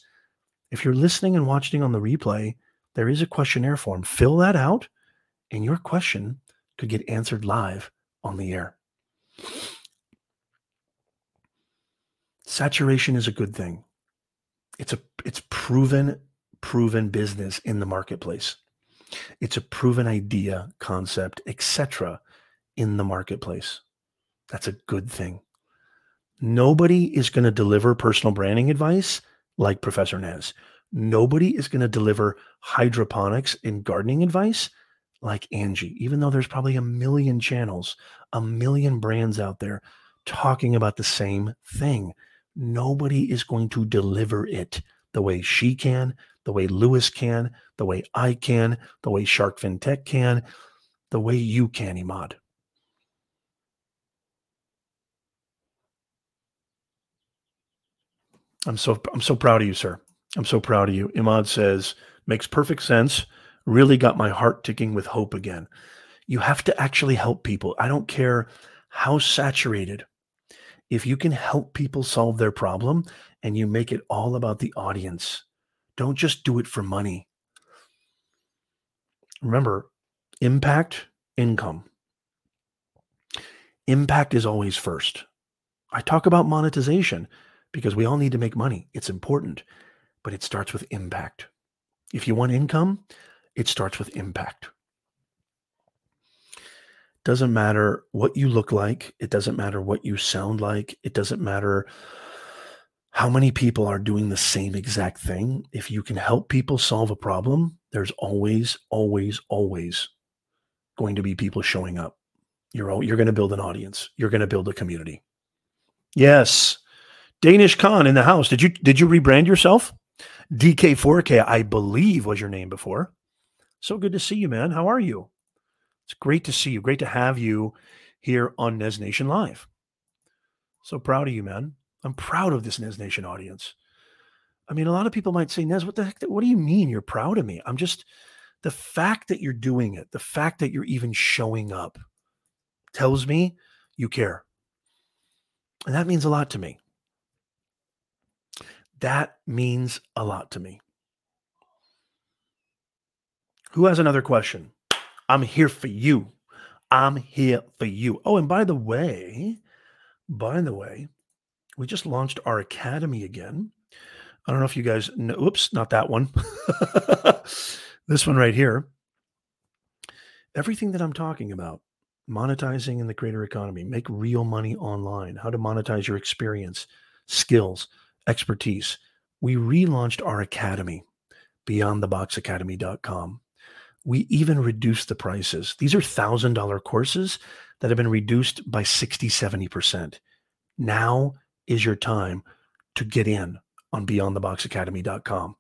If you're listening and watching on the replay, there is a questionnaire form. Fill that out and your question could get answered live on the air. Saturation is a good thing. It's a it's proven, proven business in the marketplace. It's a proven idea, concept, et cetera in the marketplace. That's a good thing. Nobody is going to deliver personal branding advice like Professor Nez. Nobody is going to deliver hydroponics and gardening advice like Angie, even though there's probably a million channels, a million brands out there talking about the same thing. Nobody is going to deliver it the way she can, the way Lewis can, the way I can, the way Sharkfin Tech can, the way you can, Imad. I'm so I'm so proud of you, sir. I'm so proud of you. Imad says, makes perfect sense. Really got my heart ticking with hope again. You have to actually help people. I don't care how saturated. If you can help people solve their problem and you make it all about the audience, don't just do it for money. Remember, impact, income. Impact is always first. I talk about monetization because we all need to make money. It's important, but it starts with impact. If you want income, it starts with impact. Doesn't matter what you look like. It doesn't matter what you sound like. It doesn't matter how many people are doing the same exact thing. If you can help people solve a problem, there's always, always, always going to be people showing up. You're all, you're going to build an audience. You're going to build a community. Yes. Danish Khan in the house. Did you, did you rebrand yourself? D K four K, I believe, was your name before. So good to see you, man. How are you? It's great to see you. Great to have you here on Nez Nation Live. So proud of you, man. I'm proud of this Nez Nation audience. I mean, a lot of people might say, Nez, what the heck? What do you mean you're proud of me? I'm just, the fact that you're doing it, the fact that you're even showing up tells me you care. And that means a lot to me. That means a lot to me. Who has another question? I'm here for you. I'm here for you. Oh, and by the way, by the way, we just launched our academy again. I don't know if you guys know. Oops, not that one. This one right here. Everything that I'm talking about, monetizing in the creator economy, make real money online, how to monetize your experience, skills, expertise. We relaunched our academy, beyond the box academy dot com. We even reduced the prices. These are one thousand dollars courses that have been reduced by sixty, seventy percent. Now is your time to get in on beyond the box academy dot com.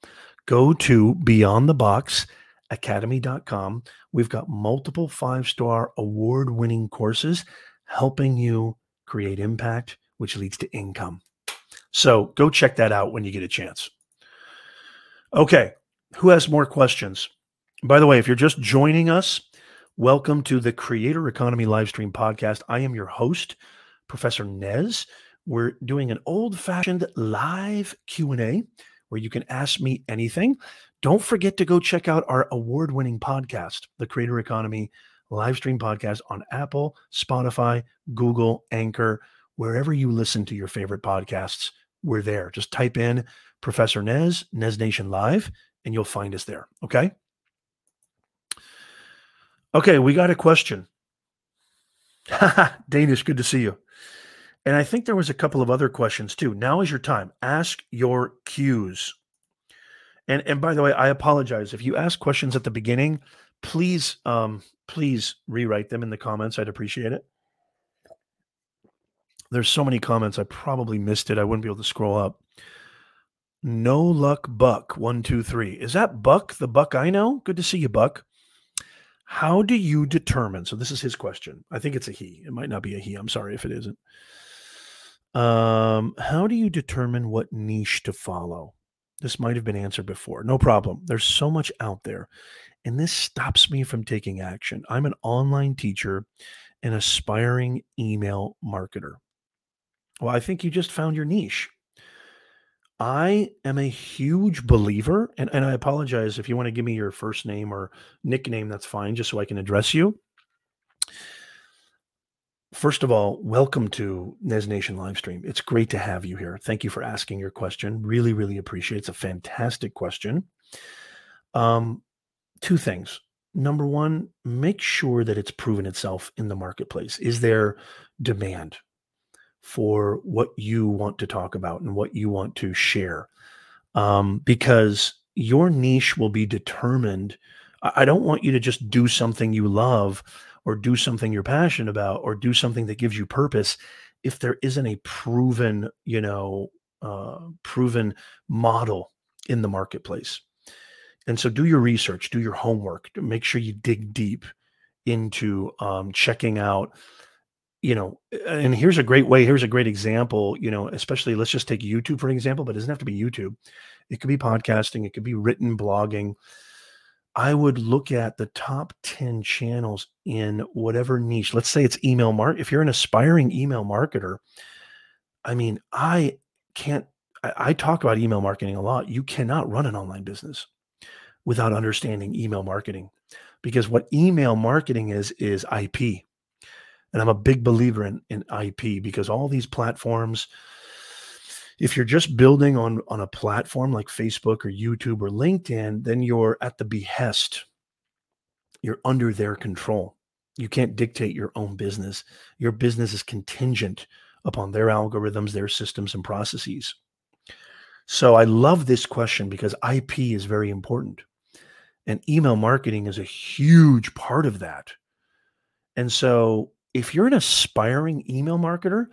Go to beyond the box academy dot com. We've got multiple five-star award-winning courses helping you create impact, which leads to income. So go check that out when you get a chance. Okay, who has more questions? By the way, if you're just joining us, welcome to the Creator Economy Livestream Podcast. I am your host, Professor Nez. We're doing an old-fashioned live Q and A where you can ask me anything. Don't forget to go check out our award-winning podcast, the Creator Economy Livestream Podcast on Apple, Spotify, Google, Anchor, wherever you listen to your favorite podcasts, we're there. Just type in Professor Nez, Nez Nation Live, and you'll find us there, okay? Okay, we got a question. Danish, good to see you. And I think there was a couple of other questions too. Now is your time. Ask your cues. And and by the way, I apologize. If you ask questions at the beginning, please, um, please rewrite them in the comments. I'd appreciate it. There's so many comments. I probably missed it. I wouldn't be able to scroll up. No Luck Buck, one, two, three. Is that Buck, the Buck I know? Good to see you, Buck. How do you determine? So this is his question. I think it's a he. It might not be a he. I'm sorry if it isn't. Um, how do you determine what niche to follow? This might have been answered before. No problem. There's so much out there. And this stops me from taking action. I'm an online teacher and aspiring email marketer. Well, I think you just found your niche. I am a huge believer, and, and I apologize if you want to give me your first name or nickname, that's fine, just so I can address you. First of all, welcome to Nez Nation Livestream. It's great to have you here. Thank you for asking your question. Really, really appreciate it. It's a fantastic question. Um, two things. Number one, make sure that it's proven itself in the marketplace. Is there demand for what you want to talk about and what you want to share? Um, because your niche will be determined. I don't want you to just do something you love or do something you're passionate about or do something that gives you purpose if there isn't a proven, you know, uh, proven model in the marketplace. And so do your research, do your homework, make sure you dig deep into um, checking out, you know, and here's a great way, here's a great example, you know, especially let's just take YouTube for an example, but it doesn't have to be YouTube. It could be podcasting, it could be written blogging. I would look at the top ten channels in whatever niche. Let's say it's email marketing. If you're an aspiring email marketer, I mean, I can't, I, I talk about email marketing a lot. You cannot run an online business without understanding email marketing, because what email marketing is, is I P. And I'm a big believer in, in I P, because all these platforms, if you're just building on, on a platform like Facebook or YouTube or LinkedIn, then you're at the behest. You're under their control. You can't dictate your own business. Your business is contingent upon their algorithms, their systems, and processes. So I love this question because I P is very important. And email marketing is a huge part of that. And so if you're an aspiring email marketer,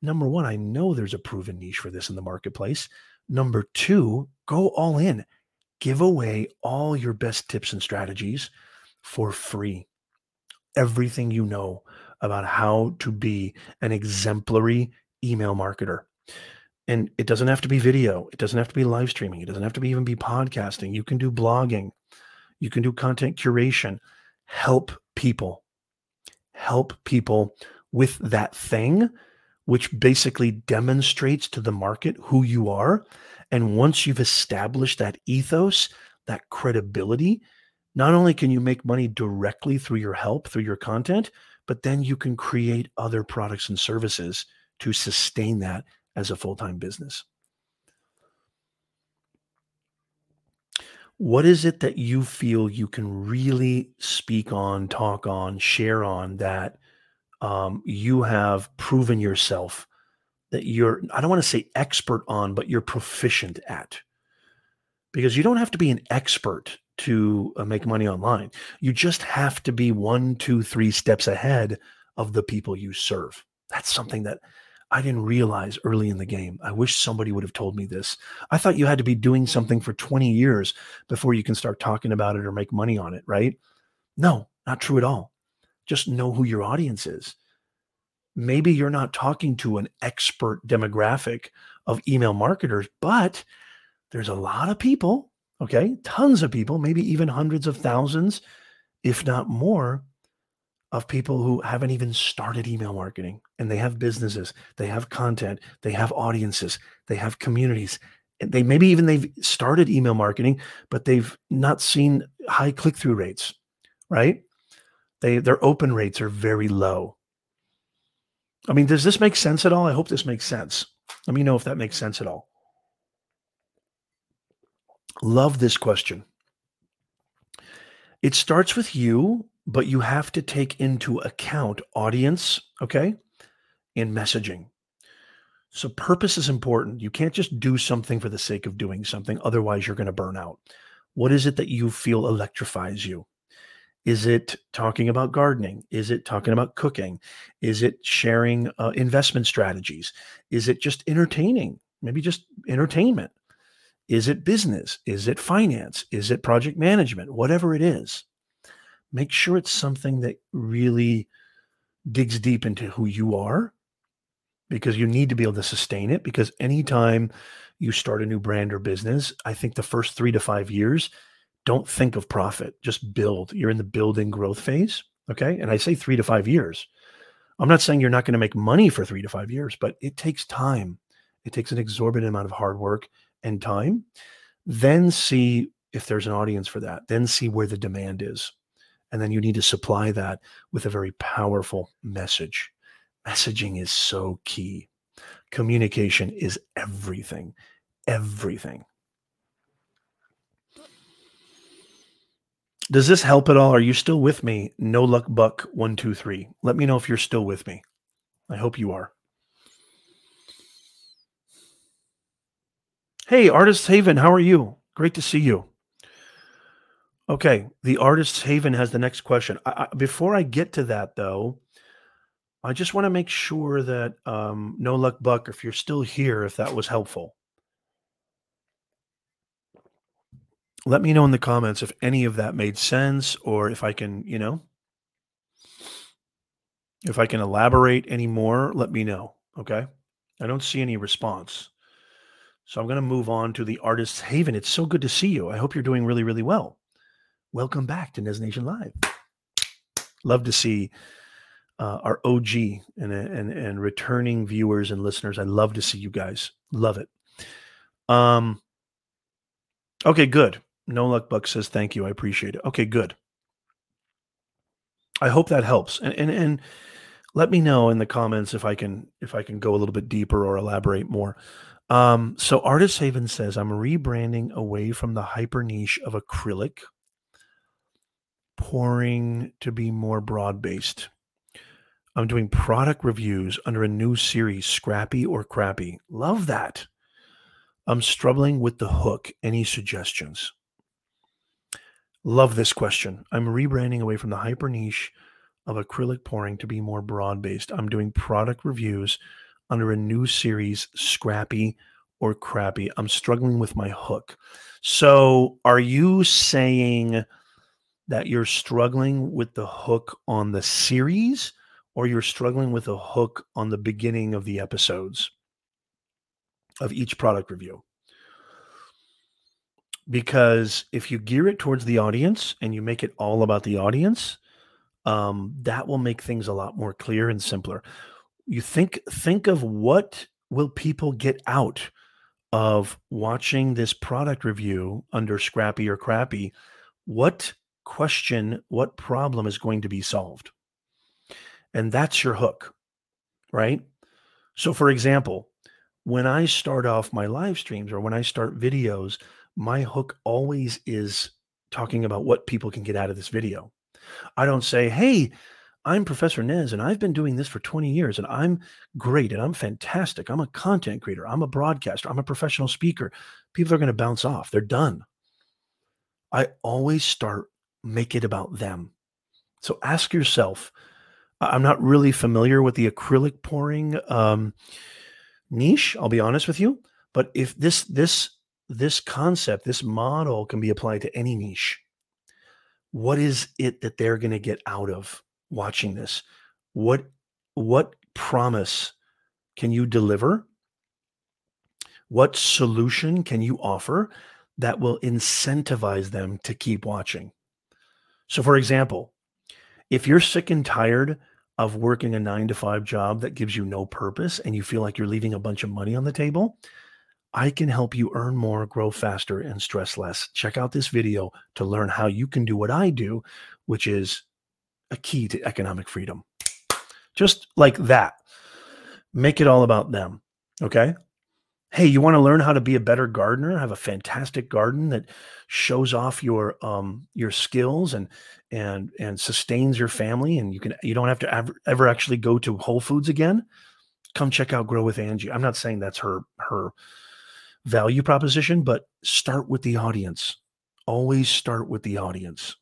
number one, I know there's a proven niche for this in the marketplace. Number two, go all in. Give away all your best tips and strategies for free. Everything you know about how to be an exemplary email marketer. And it doesn't have to be video. It doesn't have to be live streaming. It doesn't have to be even be podcasting. You can do blogging. You can do content curation. Help people. Help people with that thing, which basically demonstrates to the market who you are. And once you've established that ethos, that credibility, not only can you make money directly through your help, through your content, but then you can create other products and services to sustain that as a full-time business. What is it that you feel you can really speak on, talk on, share on that um, you have proven yourself that you're, I don't want to say expert on, but you're proficient at? Because you don't have to be an expert to uh, make money online. You just have to be one, two, three steps ahead of the people you serve. That's something that I didn't realize early in the game. I wish somebody would have told me this. I thought you had to be doing something for twenty years before you can start talking about it or make money on it, right? No, not true at all. Just know who your audience is. Maybe you're not talking to an expert demographic of email marketers, but there's a lot of people, okay, tons of people, maybe even hundreds of thousands, if not more, of people who haven't even started email marketing, and they have businesses, they have content, they have audiences, they have communities. And they maybe even they've started email marketing, but they've not seen high click-through rates, right? They, their open rates are very low. I mean, does this make sense at all? I hope this makes sense. Let me know if that makes sense at all. Love this question. It starts with you, but you have to take into account audience, okay, in messaging. So purpose is important. You can't just do something for the sake of doing something. Otherwise, you're going to burn out. What is it that you feel electrifies you? Is it talking about gardening? Is it talking about cooking? Is it sharing uh, investment strategies? Is it just entertaining? Maybe just entertainment. Is it business? Is it finance? Is it project management? Whatever it is, make sure it's something that really digs deep into who you are, because you need to be able to sustain it. Because anytime you start a new brand or business, I think the first three to five years, don't think of profit, just build. You're in the building growth phase, okay? And I say three to five years. I'm not saying you're not going to make money for three to five years, but it takes time. It takes an exorbitant amount of hard work and time. Then see if there's an audience for that. Then see where the demand is. And then you need to supply that with a very powerful message. Messaging is so key. Communication is everything, everything. Does this help at all? Are you still with me? No luck buck one, two, three. Let me know if you're still with me. I hope you are. Hey, Artist Haven, how are you? Great to see you. Okay, the Artist's Haven has the next question. I, I, before I get to that, though, I just want to make sure that um, No Luck Buck, if you're still here, if that was helpful. Let me know in the comments if any of that made sense, or if I can, you know, if I can elaborate any more, let me know, okay? I don't see any response. So I'm going to move on to the Artist's Haven. It's so good to see you. I hope you're doing really, really well. Welcome back to Nez Nation Live. Love to see uh, are O G and, and, and returning viewers and listeners. I love to see you guys. Love it. Um, okay, good. No Luck Buck says, thank you. I appreciate it. Okay, good. I hope that helps. And, and, and let me know in the comments if I can, if I can go a little bit deeper or elaborate more. Um, so Artist Haven says, I'm rebranding away from the hyper niche of acrylic pouring to be more broad-based. I'm doing product reviews under a new series, Scrappy or Crappy. Love that. I'm struggling with the hook. Any suggestions? Love this question. I'm rebranding away from the hyper niche of acrylic pouring to be more broad-based. I'm doing product reviews under a new series, Scrappy or Crappy. I'm struggling with my hook. So are you saying that you're struggling with the hook on the series, or you're struggling with a hook on the beginning of the episodes of each product review? Because if you gear it towards the audience and you make it all about the audience, um, that will make things a lot more clear and simpler. You think, think of what will people get out of watching this product review under Scrappy or Crappy? What question, what problem is going to be solved? And that's your hook, right? So for example, when I start off my live streams or when I start videos, my hook always is talking about what people can get out of this video. I don't say, hey, I'm Professor Nez and I've been doing this for twenty years and I'm great and I'm fantastic. I'm a content creator. I'm a broadcaster. I'm a professional speaker. People are going to bounce off. They're done. I always start, make it about them. So ask yourself, I'm not really familiar with the acrylic pouring um, niche, I'll be honest with you, but if this this this concept, this model can be applied to any niche, what is it that they're going to get out of watching this? What what promise can you deliver? What solution can you offer that will incentivize them to keep watching? So for example, if you're sick and tired of working a nine to five job that gives you no purpose and you feel like you're leaving a bunch of money on the table, I can help you earn more, grow faster, and stress less. Check out this video to learn how you can do what I do, which is a key to economic freedom. Just like that. Make it all about them, okay? Hey, you want to learn how to be a better gardener, have a fantastic garden that shows off your um, your skills and and and sustains your family, and you can you don't have to ever, ever actually go to Whole Foods again? Come check out Grow with Angie. I'm not saying that's her her value proposition, but start with the audience. Always start with the audience.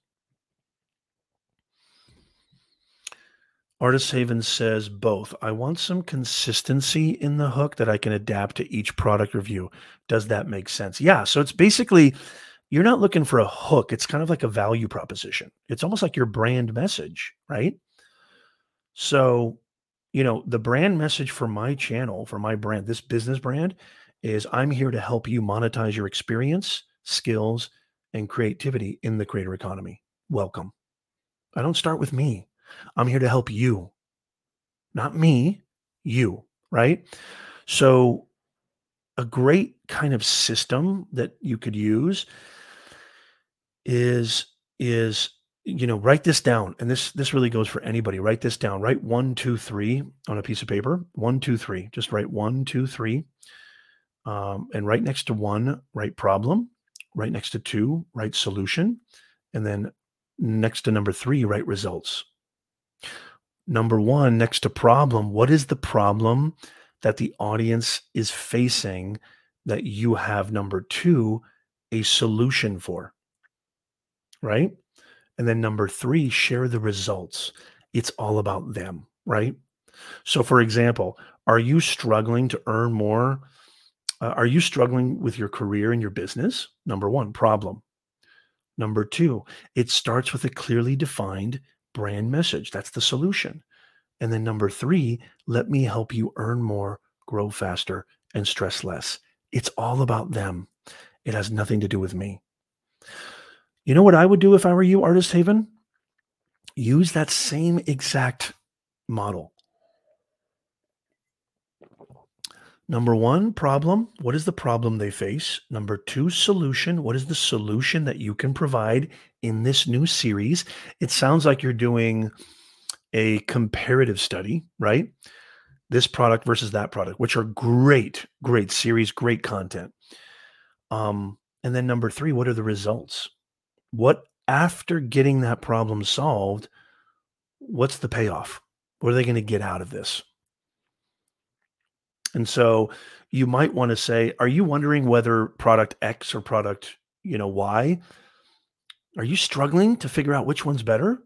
Artist Haven says both. I want some consistency in the hook that I can adapt to each product review. Does that make sense? Yeah. So it's basically, you're not looking for a hook. It's kind of like a value proposition. It's almost like your brand message, right? So, you know, the brand message for my channel, for my brand, this business brand, is I'm here to help you monetize your experience, skills, and creativity in the creator economy. Welcome. I don't start with me. I'm here to help you, not me, you, right? So a great kind of system that you could use is, is, you know, write this down. And this, this really goes for anybody. Write this down, write one, two, three on a piece of paper, one, two, three, just write one, two, three. Um, and right next to one, write problem, right next to two, write solution. And then next to number three, write results. Number one, next to problem, what is the problem that the audience is facing that you have, number two, a solution for, right? And then number three, share the results. It's all about them, right? So for example, are you struggling to earn more? Uh, are you struggling with your career and your business? Number one, problem. Number two, it starts with a clearly defined brand message. That's the solution. And then number three, let me help you earn more, grow faster, and stress less. It's all about them. It has nothing to do with me. You know what I would do if I were you, Artist Haven? Use that same exact model. Number one, problem. What is the problem they face? Number two, solution. What is the solution that you can provide in this new series? It sounds like you're doing a comparative study, right? This product versus that product, which are great, great series, great content. Um, and then number three, what are the results? What, after getting that problem solved, what's the payoff? What are they going to get out of this? And so you might want to say, are you wondering whether product X or product, you know, Y? Are you struggling to figure out which one's better?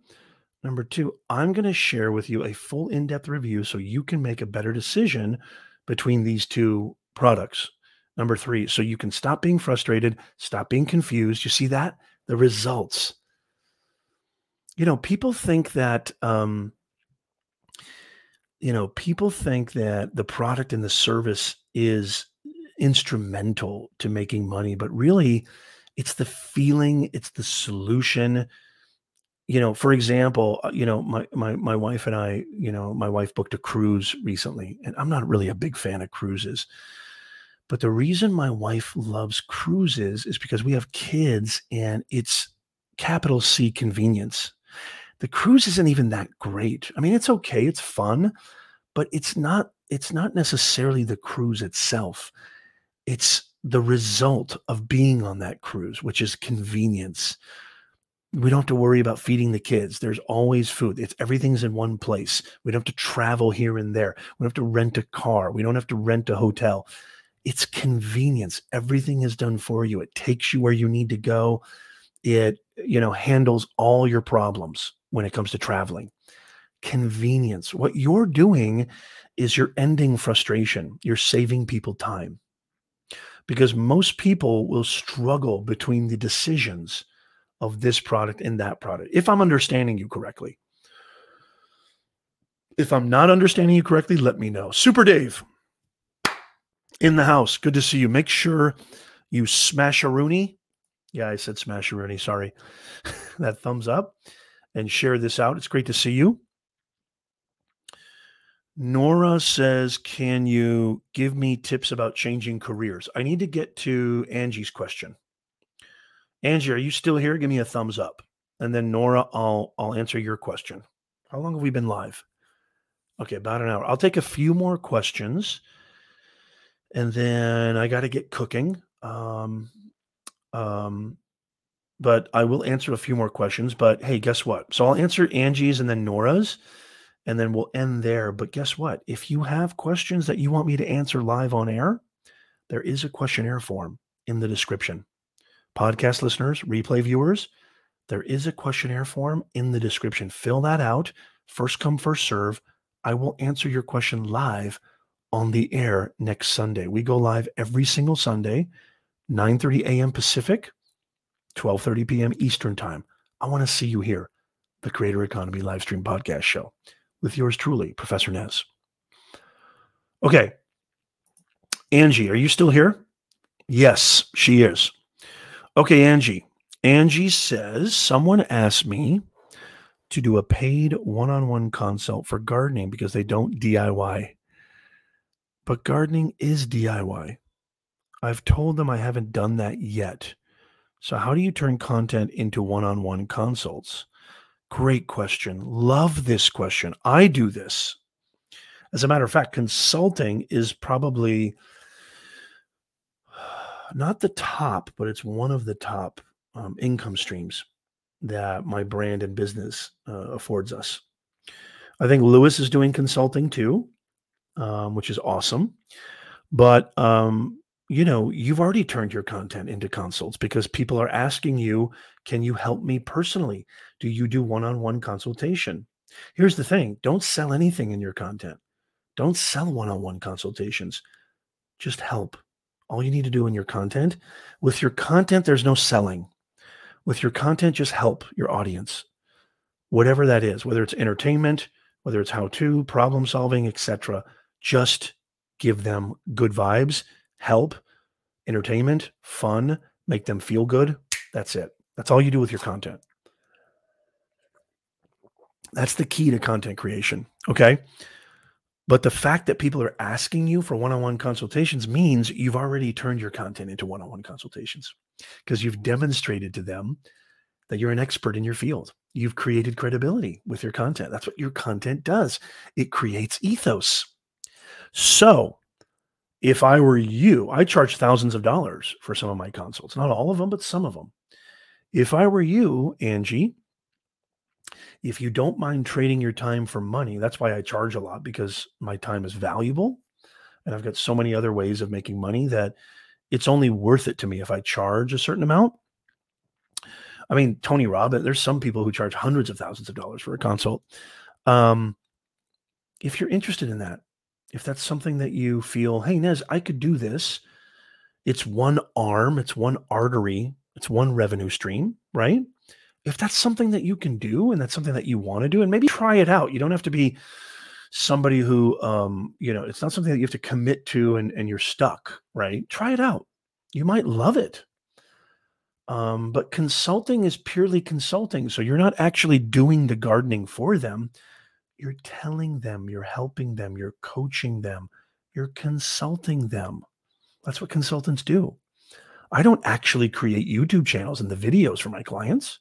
Number two, I'm going to share with you a full in-depth review so you can make a better decision between these two products. Number three, so you can stop being frustrated, stop being confused. You see that? The results. You know, people think that... Um, You know, people think that the product and the service is instrumental to making money, but really it's the feeling, it's the solution. You know, for example, you know, my, my, my wife and I, you know, my wife booked a cruise recently, and I'm not really a big fan of cruises, but the reason my wife loves cruises is because we have kids and it's capital C convenience. The cruise isn't even that great. I mean, it's okay. It's fun, but it's not, it's not necessarily the cruise itself. It's the result of being on that cruise, which is convenience. We don't have to worry about feeding the kids. There's always food. It's everything's in one place. We don't have to travel here and there. We don't have to rent a car. We don't have to rent a hotel. It's convenience. Everything is done for you. It takes you where you need to go. It, you know, handles all your problems. When it comes to traveling, convenience, what you're doing is you're ending frustration. You're saving people time, because most people will struggle between the decisions of this product and that product. If I'm understanding you correctly, if I'm not understanding you correctly, let me know. Super Dave in the house. Good to see you. Make sure you smash a Rooney. Yeah, I said smash a Rooney. Sorry. That thumbs up. And share this out. It's great to see you. Nora says, can you give me tips about changing careers? I need to get to Angie's question. Angie, are you still here? Give me a thumbs up. And then Nora, I'll, I'll answer your question. How long have we been live? Okay, about an hour. I'll take a few more questions. And then I got to get cooking. Um, um, But I will answer a few more questions. But hey, guess what? So I'll answer Angie's and then Nora's, and then we'll end there. But guess what? If you have questions that you want me to answer live on air, there is a questionnaire form in the description. Podcast listeners, replay viewers, there is a questionnaire form in the description. Fill that out. First come, first serve. I will answer your question live on the air next Sunday. We go live every single Sunday, nine thirty a.m. Pacific, twelve thirty p.m. Eastern time. I want to see you here, the Creator Economy live stream podcast show with yours truly, Professor Nez. Okay. Angie, are you still here? Yes, she is. Okay, Angie. Angie says, someone asked me to do a paid one-on-one consult for gardening because they don't D I Y. But gardening is D I Y. I've told them I haven't done that yet. So how do you turn content into one-on-one consults? Great question. Love this question. I do this. As a matter of fact, consulting is probably not the top, but it's one of the top um, income streams that my brand and business uh, affords us. I think Lewis is doing consulting too, um, which is awesome. But, um, you know, you've already turned your content into consults because people are asking you, can you help me personally? Do you do one-on-one consultation? Here's the thing. Don't sell anything in your content. Don't sell one-on-one consultations. Just help. All you need to do in your content, with your content, there's no selling. With your content, just help your audience, whatever that is, whether it's entertainment, whether it's how-to, problem solving, et cetera. Just give them good vibes, help, entertainment, fun, make them feel good. That's it. That's all you do with your content. That's the key to content creation, okay? But the fact that people are asking you for one-on-one consultations means you've already turned your content into one-on-one consultations because you've demonstrated to them that you're an expert in your field. You've created credibility with your content. That's what your content does. It creates ethos. So if I were you, I charge thousands of dollars for some of my consults, not all of them, but some of them. If I were you, Angie, if you don't mind trading your time for money, that's why I charge a lot, because my time is valuable and I've got so many other ways of making money that it's only worth it to me if I charge a certain amount. I mean, Tony Robbins, there's some people who charge hundreds of thousands of dollars for a consult. Um, if you're interested in that, if that's something that you feel, hey, Nez, I could do this. It's one arm, it's one artery, it's one revenue stream, right? If that's something that you can do and that's something that you want to do, and maybe try it out. You don't have to be somebody who, um, you know, it's not something that you have to commit to and, and you're stuck, right? Try it out. You might love it. Um, but consulting is purely consulting. So you're not actually doing the gardening for them. You're telling them, you're helping them, you're coaching them, you're consulting them. That's what consultants do. I don't actually create YouTube channels and the videos for my clients.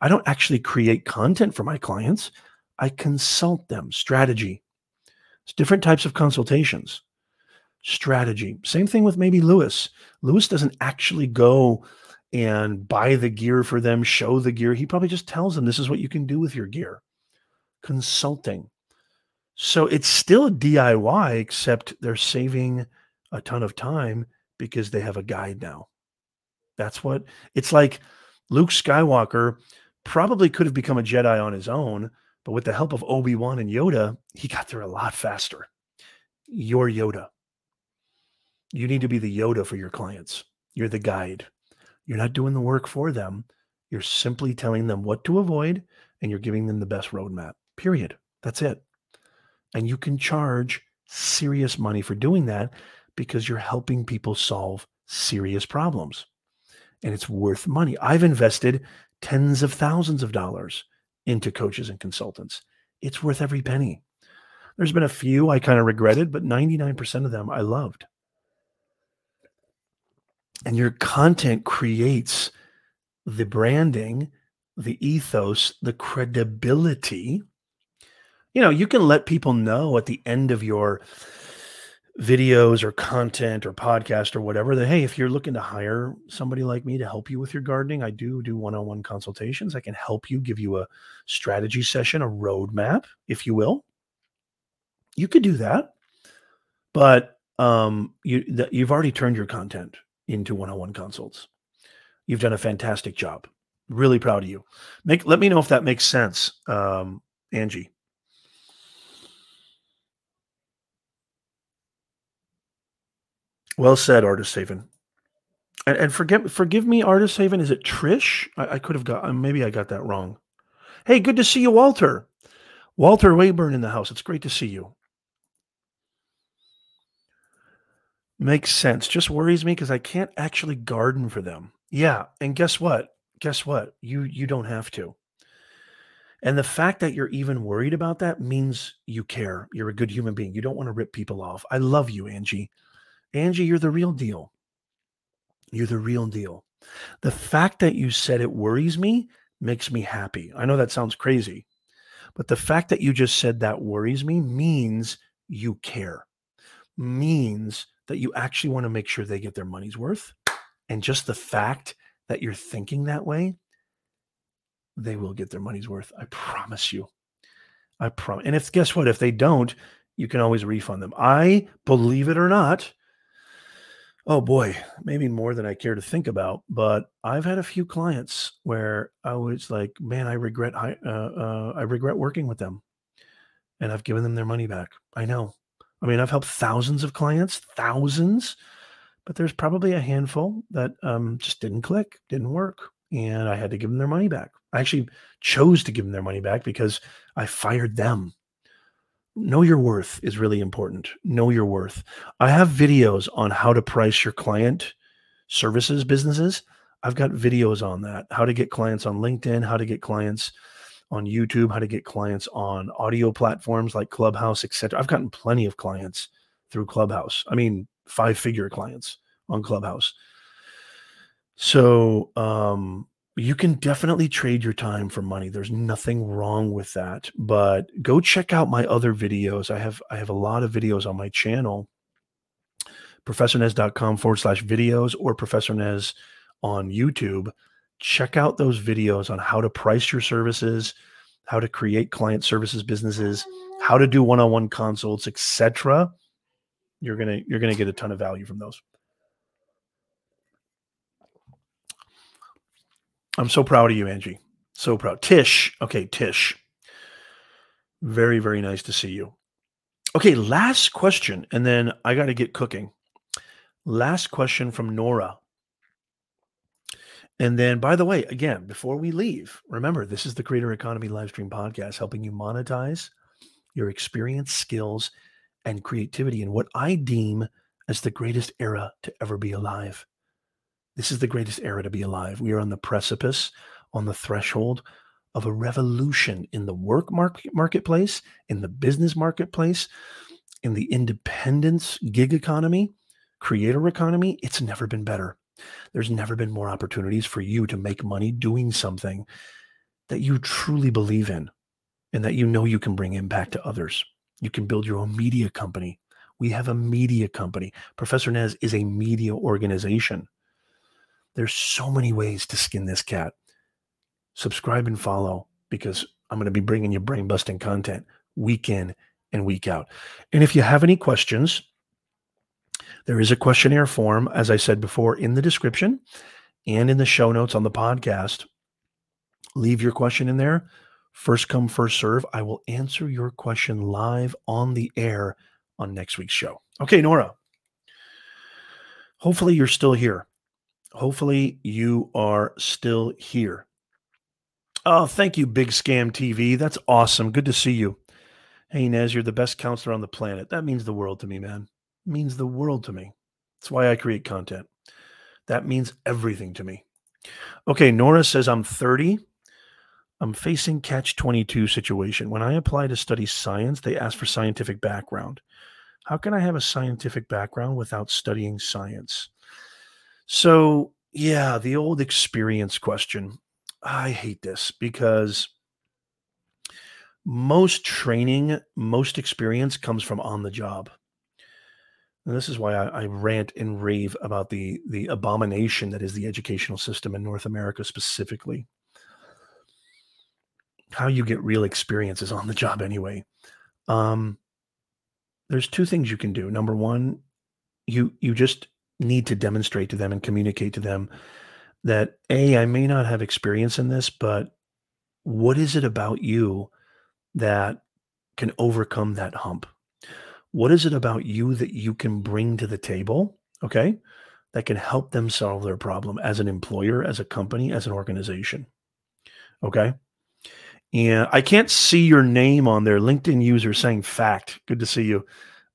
I don't actually create content for my clients. I consult them. Strategy. It's different types of consultations. Strategy. Same thing with maybe Lewis. Lewis doesn't actually go and buy the gear for them, show the gear. He probably just tells them, this is what you can do with your gear. Consulting. So it's still D I Y, except they're saving a ton of time because they have a guide now. That's what it's like. Luke Skywalker probably could have become a Jedi on his own, but with the help of Obi-Wan and Yoda, he got there a lot faster. You're Yoda. You need to be the Yoda for your clients. You're the guide. You're not doing the work for them. You're simply telling them what to avoid, and you're giving them the best roadmap, period. That's it. And you can charge serious money for doing that because you're helping people solve serious problems. And it's worth money. I've invested tens of thousands of dollars into coaches and consultants. It's worth every penny. There's been a few I kind of regretted, but ninety-nine percent of them I loved. And your content creates the branding, the ethos, the credibility. You know, you can let people know at the end of your videos or content or podcast or whatever that, hey, if you're looking to hire somebody like me to help you with your gardening, I do do one-on-one consultations. I can help you, give you a strategy session, a roadmap, if you will. You could do that, but um, you, th- you've already turned your content into one-on-one consults. You've done a fantastic job. Really proud of you. Make, let me know if that makes sense, um, Angie. Well said, Artist Haven. And, and forget, forgive me, Artist Haven. Is it Trish? I, I could have got, maybe I got that wrong. Hey, good to see you, Walter. Walter Wayburn in the house. It's great to see you. Makes sense. Just worries me because I can't actually garden for them. Yeah, and guess what? Guess what? You you don't have to. And the fact that you're even worried about that means you care. You're a good human being. You don't want to rip people off. I love you, Angie. Angie, you're the real deal. You're the real deal. The fact that you said it worries me makes me happy. I know that sounds crazy, but the fact that you just said that worries me means you care, means that you actually want to make sure they get their money's worth. And just the fact that you're thinking that way, they will get their money's worth. I promise you. I promise. And if, guess what? If they don't, you can always refund them. I, believe it or not, oh boy, maybe more than I care to think about, but I've had a few clients where I was like, man, I regret uh, uh, I regret working with them, and I've given them their money back. I know. I mean, I've helped thousands of clients, thousands, but there's probably a handful that um, just didn't click, didn't work, and I had to give them their money back. I actually chose to give them their money back because I fired them. Know your worth is really important. Know your worth. I have videos on how to price your client services businesses. I've got videos on that, how to get clients on LinkedIn, how to get clients on YouTube, how to get clients on audio platforms like Clubhouse, et cetera. I've gotten plenty of clients through Clubhouse. I mean, five-figure clients on Clubhouse. So um, you can definitely trade your time for money. There's nothing wrong with that. But go check out my other videos. I have I have a lot of videos on my channel, professor nez dot com forward slash videos or Professor Nez on YouTube. Check out those videos on how to price your services, how to create client services businesses, how to do one-on-one consults, et cetera. You're gonna you're gonna get a ton of value from those. I'm so proud of you, Angie. So proud. Tish. Okay, Tish. Very, very nice to see you. Okay, last question, and then I got to get cooking. Last question from Nora. And then, by the way, again, before we leave, remember, this is the Creator Economy Livestream Podcast, helping you monetize your experience, skills, and creativity in what I deem as the greatest era to ever be alive. This is the greatest era to be alive. We are on the precipice, on the threshold of a revolution in the work market marketplace, in the business marketplace, in the independence gig economy, creator economy. It's never been better. There's never been more opportunities for you to make money doing something that you truly believe in and that you know you can bring impact to others. You can build your own media company. We have a media company. Professor Nez is a media organization. There's so many ways to skin this cat. Subscribe and follow, because I'm going to be bringing you brain-busting content week in and week out. And if you have any questions, there is a questionnaire form, as I said before, in the description and in the show notes on the podcast. Leave your question in there. First come, first serve. I will answer your question live on the air on next week's show. Okay, Nora. Hopefully you're still here. Hopefully you are still here. Oh, thank you, Big Scam T V. That's awesome. Good to see you. Hey, Nez, you're the best counselor on the planet. That means the world to me, man. Means the world to me. That's why I create content. That means everything to me. Okay, Nora says, I'm thirty. I'm facing catch twenty-two situation. When I apply to study science, they ask for scientific background. How can I have a scientific background without studying science? So, yeah, the old experience question. I hate this because most training, most experience comes from on the job. And this is why I, I rant and rave about the, the abomination that is the educational system in North America specifically. How you get real experience is on the job anyway. Um, there's two things you can do. Number one, you you just need to demonstrate to them and communicate to them that, A, I may not have experience in this, but what is it about you that can overcome that hump? What is it about you that you can bring to the table, okay, that can help them solve their problem as an employer, as a company, as an organization, okay? And I can't see your name on there. LinkedIn user saying fact. Good to see you.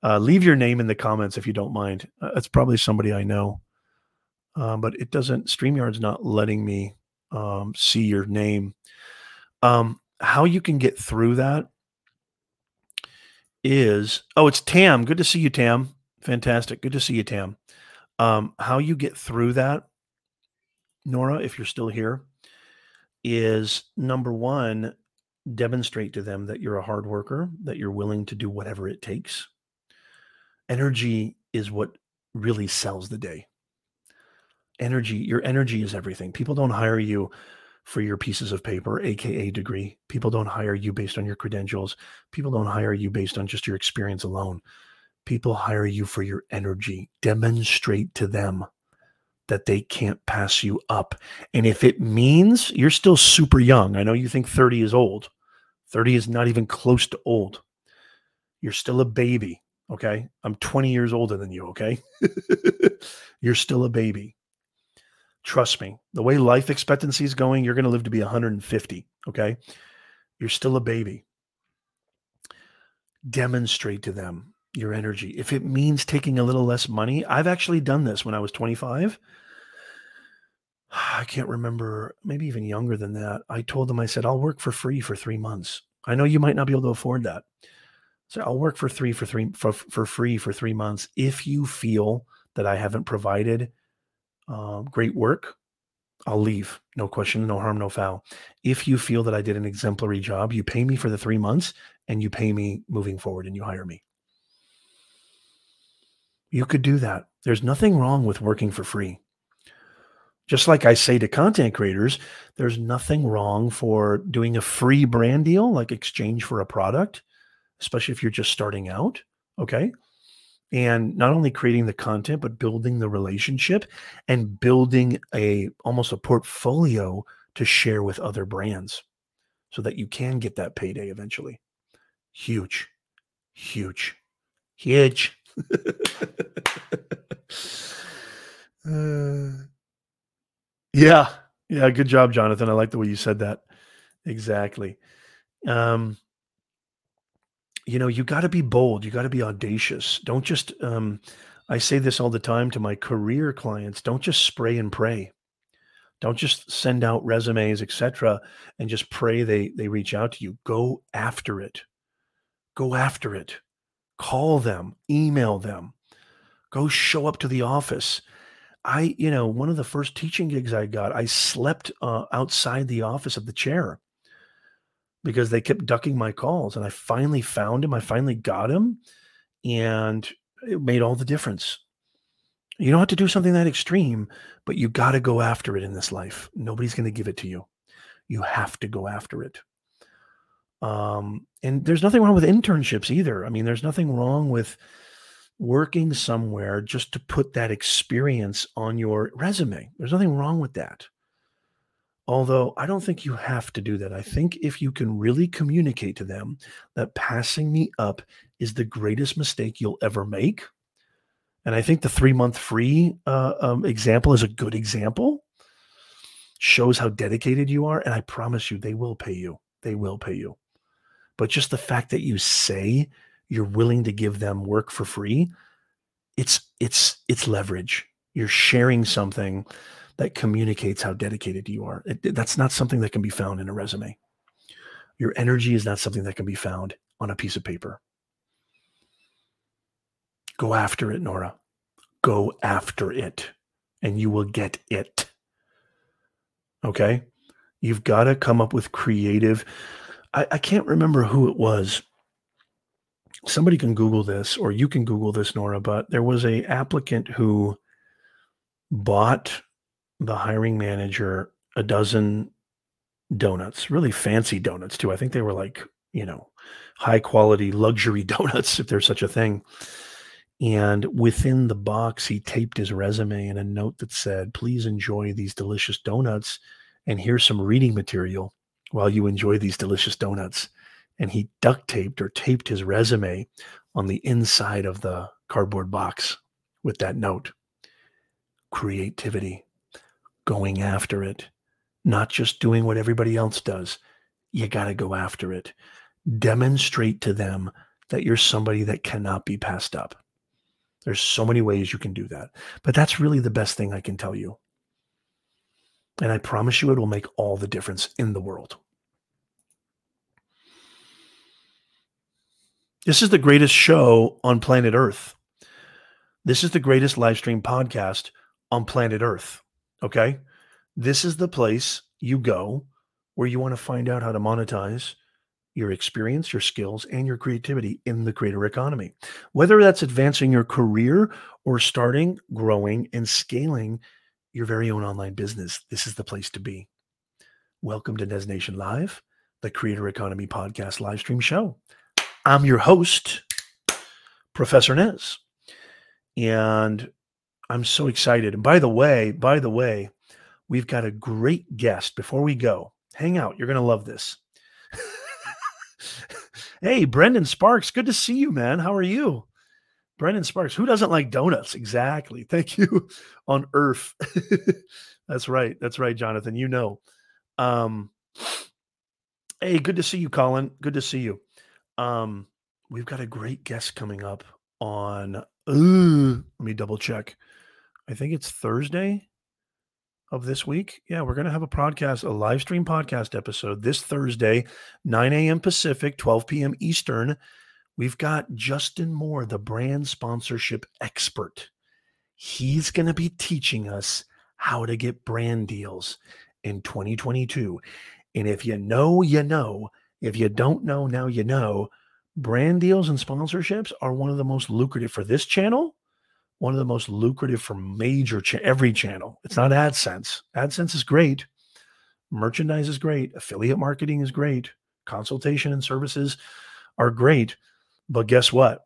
Uh, leave your name in the comments if you don't mind. Uh, it's probably somebody I know, uh, but it doesn't, StreamYard's not letting me um, see your name. Um, how you can get through that is, oh, it's Tam. Good to see you, Tam. Fantastic. Good to see you, Tam. Um, how you get through that, Nora, if you're still here, is number one, demonstrate to them that you're a hard worker, that you're willing to do whatever it takes. Energy is what really sells the day. Energy, your energy is everything. People don't hire you for your pieces of paper, A K A degree. People don't hire you based on your credentials. People don't hire you based on just your experience alone. People hire you for your energy. Demonstrate to them that they can't pass you up. And if it means you're still super young, I know you think thirty is old. thirty is not even close to old. You're still a baby, okay? I'm twenty years older than you, okay? You're still a baby. Trust me, the way life expectancy is going, you're going to live to be one hundred fifty, okay? You're still a baby. Demonstrate to them your energy. If it means taking a little less money, I've actually done this when I was twenty-five. I can't remember, maybe even younger than that. I told them, I said, I'll work for free for three months. I know you might not be able to afford that. So I'll work for three for three for, for free for three months. If you feel that I haven't provided uh, great work, I'll leave. No question, no harm, no foul. If you feel that I did an exemplary job, you pay me for the three months and you pay me moving forward and you hire me. You could do that. There's nothing wrong with working for free. Just like I say to content creators, there's nothing wrong for doing a free brand deal, like exchange for a product, especially if you're just starting out, okay? And not only creating the content, but building the relationship and building a almost a portfolio to share with other brands so that you can get that payday eventually. Huge, huge, huge. uh, yeah, yeah, good job, Jonathan. I like the way you said that. Exactly. Um, you know, you got to be bold. You got to be audacious. Don't just, um, I say this all the time to my career clients, don't just spray and pray. Don't just send out resumes, et cetera, and just pray they, they reach out to you. Go after it. Go after it. Call them, email them, go show up to the office. I, you know, one of the first teaching gigs I got, I slept uh, outside the office of the chair, because they kept ducking my calls, and I finally found him. I finally got him, and it made all the difference. You don't have to do something that extreme, but you got to go after it in this life. Nobody's going to give it to you. You have to go after it. Um, and there's nothing wrong with internships either. I mean, there's nothing wrong with working somewhere just to put that experience on your resume. There's nothing wrong with that. Although I don't think you have to do that. I think if you can really communicate to them that passing me up is the greatest mistake you'll ever make. And I think the three-month free uh, um, example is a good example. Shows how dedicated you are. And I promise you, they will pay you. They will pay you. But just the fact that you say you're willing to give them work for free, it's it's it's leverage. You're sharing something that communicates how dedicated you are. It, that's not something that can be found in a resume. Your energy is not something that can be found on a piece of paper. Go after it, Nora. Go after it, and you will get it. Okay? You've got to come up with creative. I, I can't remember who it was. Somebody can Google this, or you can Google this, Nora, but there was an applicant who bought the hiring manager a dozen donuts, really fancy donuts too. I think they were like, you know, high quality luxury donuts, if there's such a thing. And within the box, he taped his resume and a note that said, please enjoy these delicious donuts. And here's some reading material while you enjoy these delicious donuts. And he duct taped or taped his resume on the inside of the cardboard box with that note. Creativity. Going after it, not just doing what everybody else does. You got to go after it. Demonstrate to them that you're somebody that cannot be passed up. There's so many ways you can do that, but that's really the best thing I can tell you. And I promise you, it will make all the difference in the world. This is the greatest show on planet Earth. This is the greatest live stream podcast on planet Earth. Okay, this is the place you go where you want to find out how to monetize your experience, your skills, and your creativity in the creator economy. Whether that's advancing your career or starting, growing, and scaling your very own online business, this is the place to be. Welcome to Nez Nation Live, the Creator Economy Podcast live stream show. I'm your host, Professor Nez. And I'm so excited. And by the way, by the way, we've got a great guest. Before we go, hang out. You're going to love this. Hey, Brendan Sparks. Good to see you, man. How are you? Brendan Sparks. Who doesn't like donuts? Exactly. Thank you on Earth. That's right. That's right, Jonathan. You know. Um, hey, good to see you, Colin. Good to see you. Um, we've got a great guest coming up on, uh, let me double check. I think it's Thursday. of this week, yeah, we're going to have a podcast, a live stream podcast episode this Thursday, nine a.m. Pacific, twelve p.m. Eastern. We've got Justin Moore, the brand sponsorship expert. He's going to be teaching us how to get brand deals in twenty twenty-two. And if you know, you know. If you don't know, now you know. Brand deals and sponsorships are one of the most lucrative for this channel, one of the most lucrative for major, cha- every channel. It's not AdSense. AdSense is great. Merchandise is great. Affiliate marketing is great. Consultation and services are great. But guess what?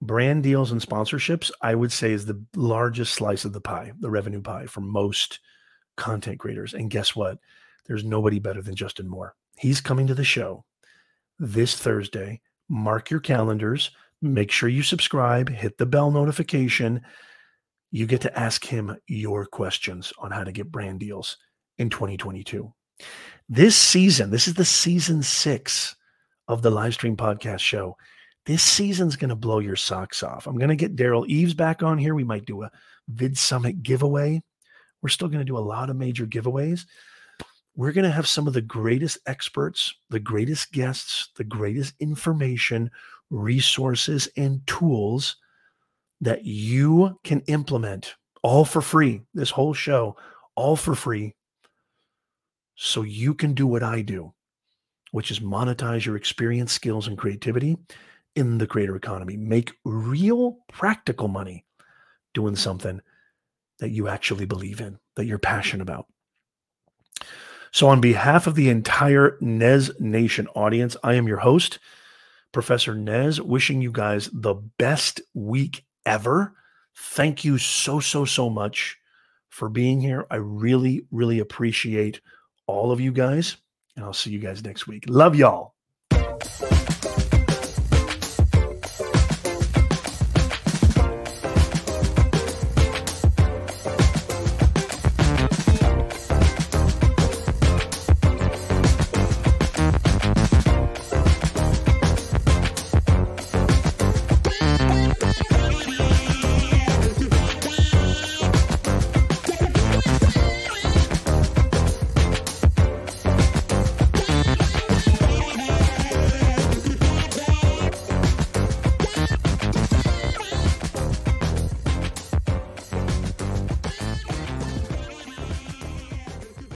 Brand deals and sponsorships, I would say, is the largest slice of the pie, the revenue pie for most content creators. And guess what? There's nobody better than Justin Moore. He's coming to the show this Thursday. Mark your calendars. Make sure you subscribe. Hit the bell notification. You get to ask him your questions on how to get brand deals in twenty twenty-two. This season, this is the season six of the live stream podcast show. This season's going to blow your socks off. I'm going to get Daryl Eves back on here. We might do a Vid Summit giveaway. We're still going to do a lot of major giveaways. We're going to have some of the greatest experts, the greatest guests, the greatest information, resources, and tools that you can implement all for free. This whole show, all for free. So you can do what I do, which is monetize your experience, skills, and creativity in the creator economy. Make real practical money doing something that you actually believe in, that you're passionate about. So on behalf of the entire Nez Nation audience, I am your host, Professor Nez, wishing you guys the best week ever. Thank you so, so, so much for being here. I really, really appreciate all of you guys, and I'll see you guys next week. Love y'all.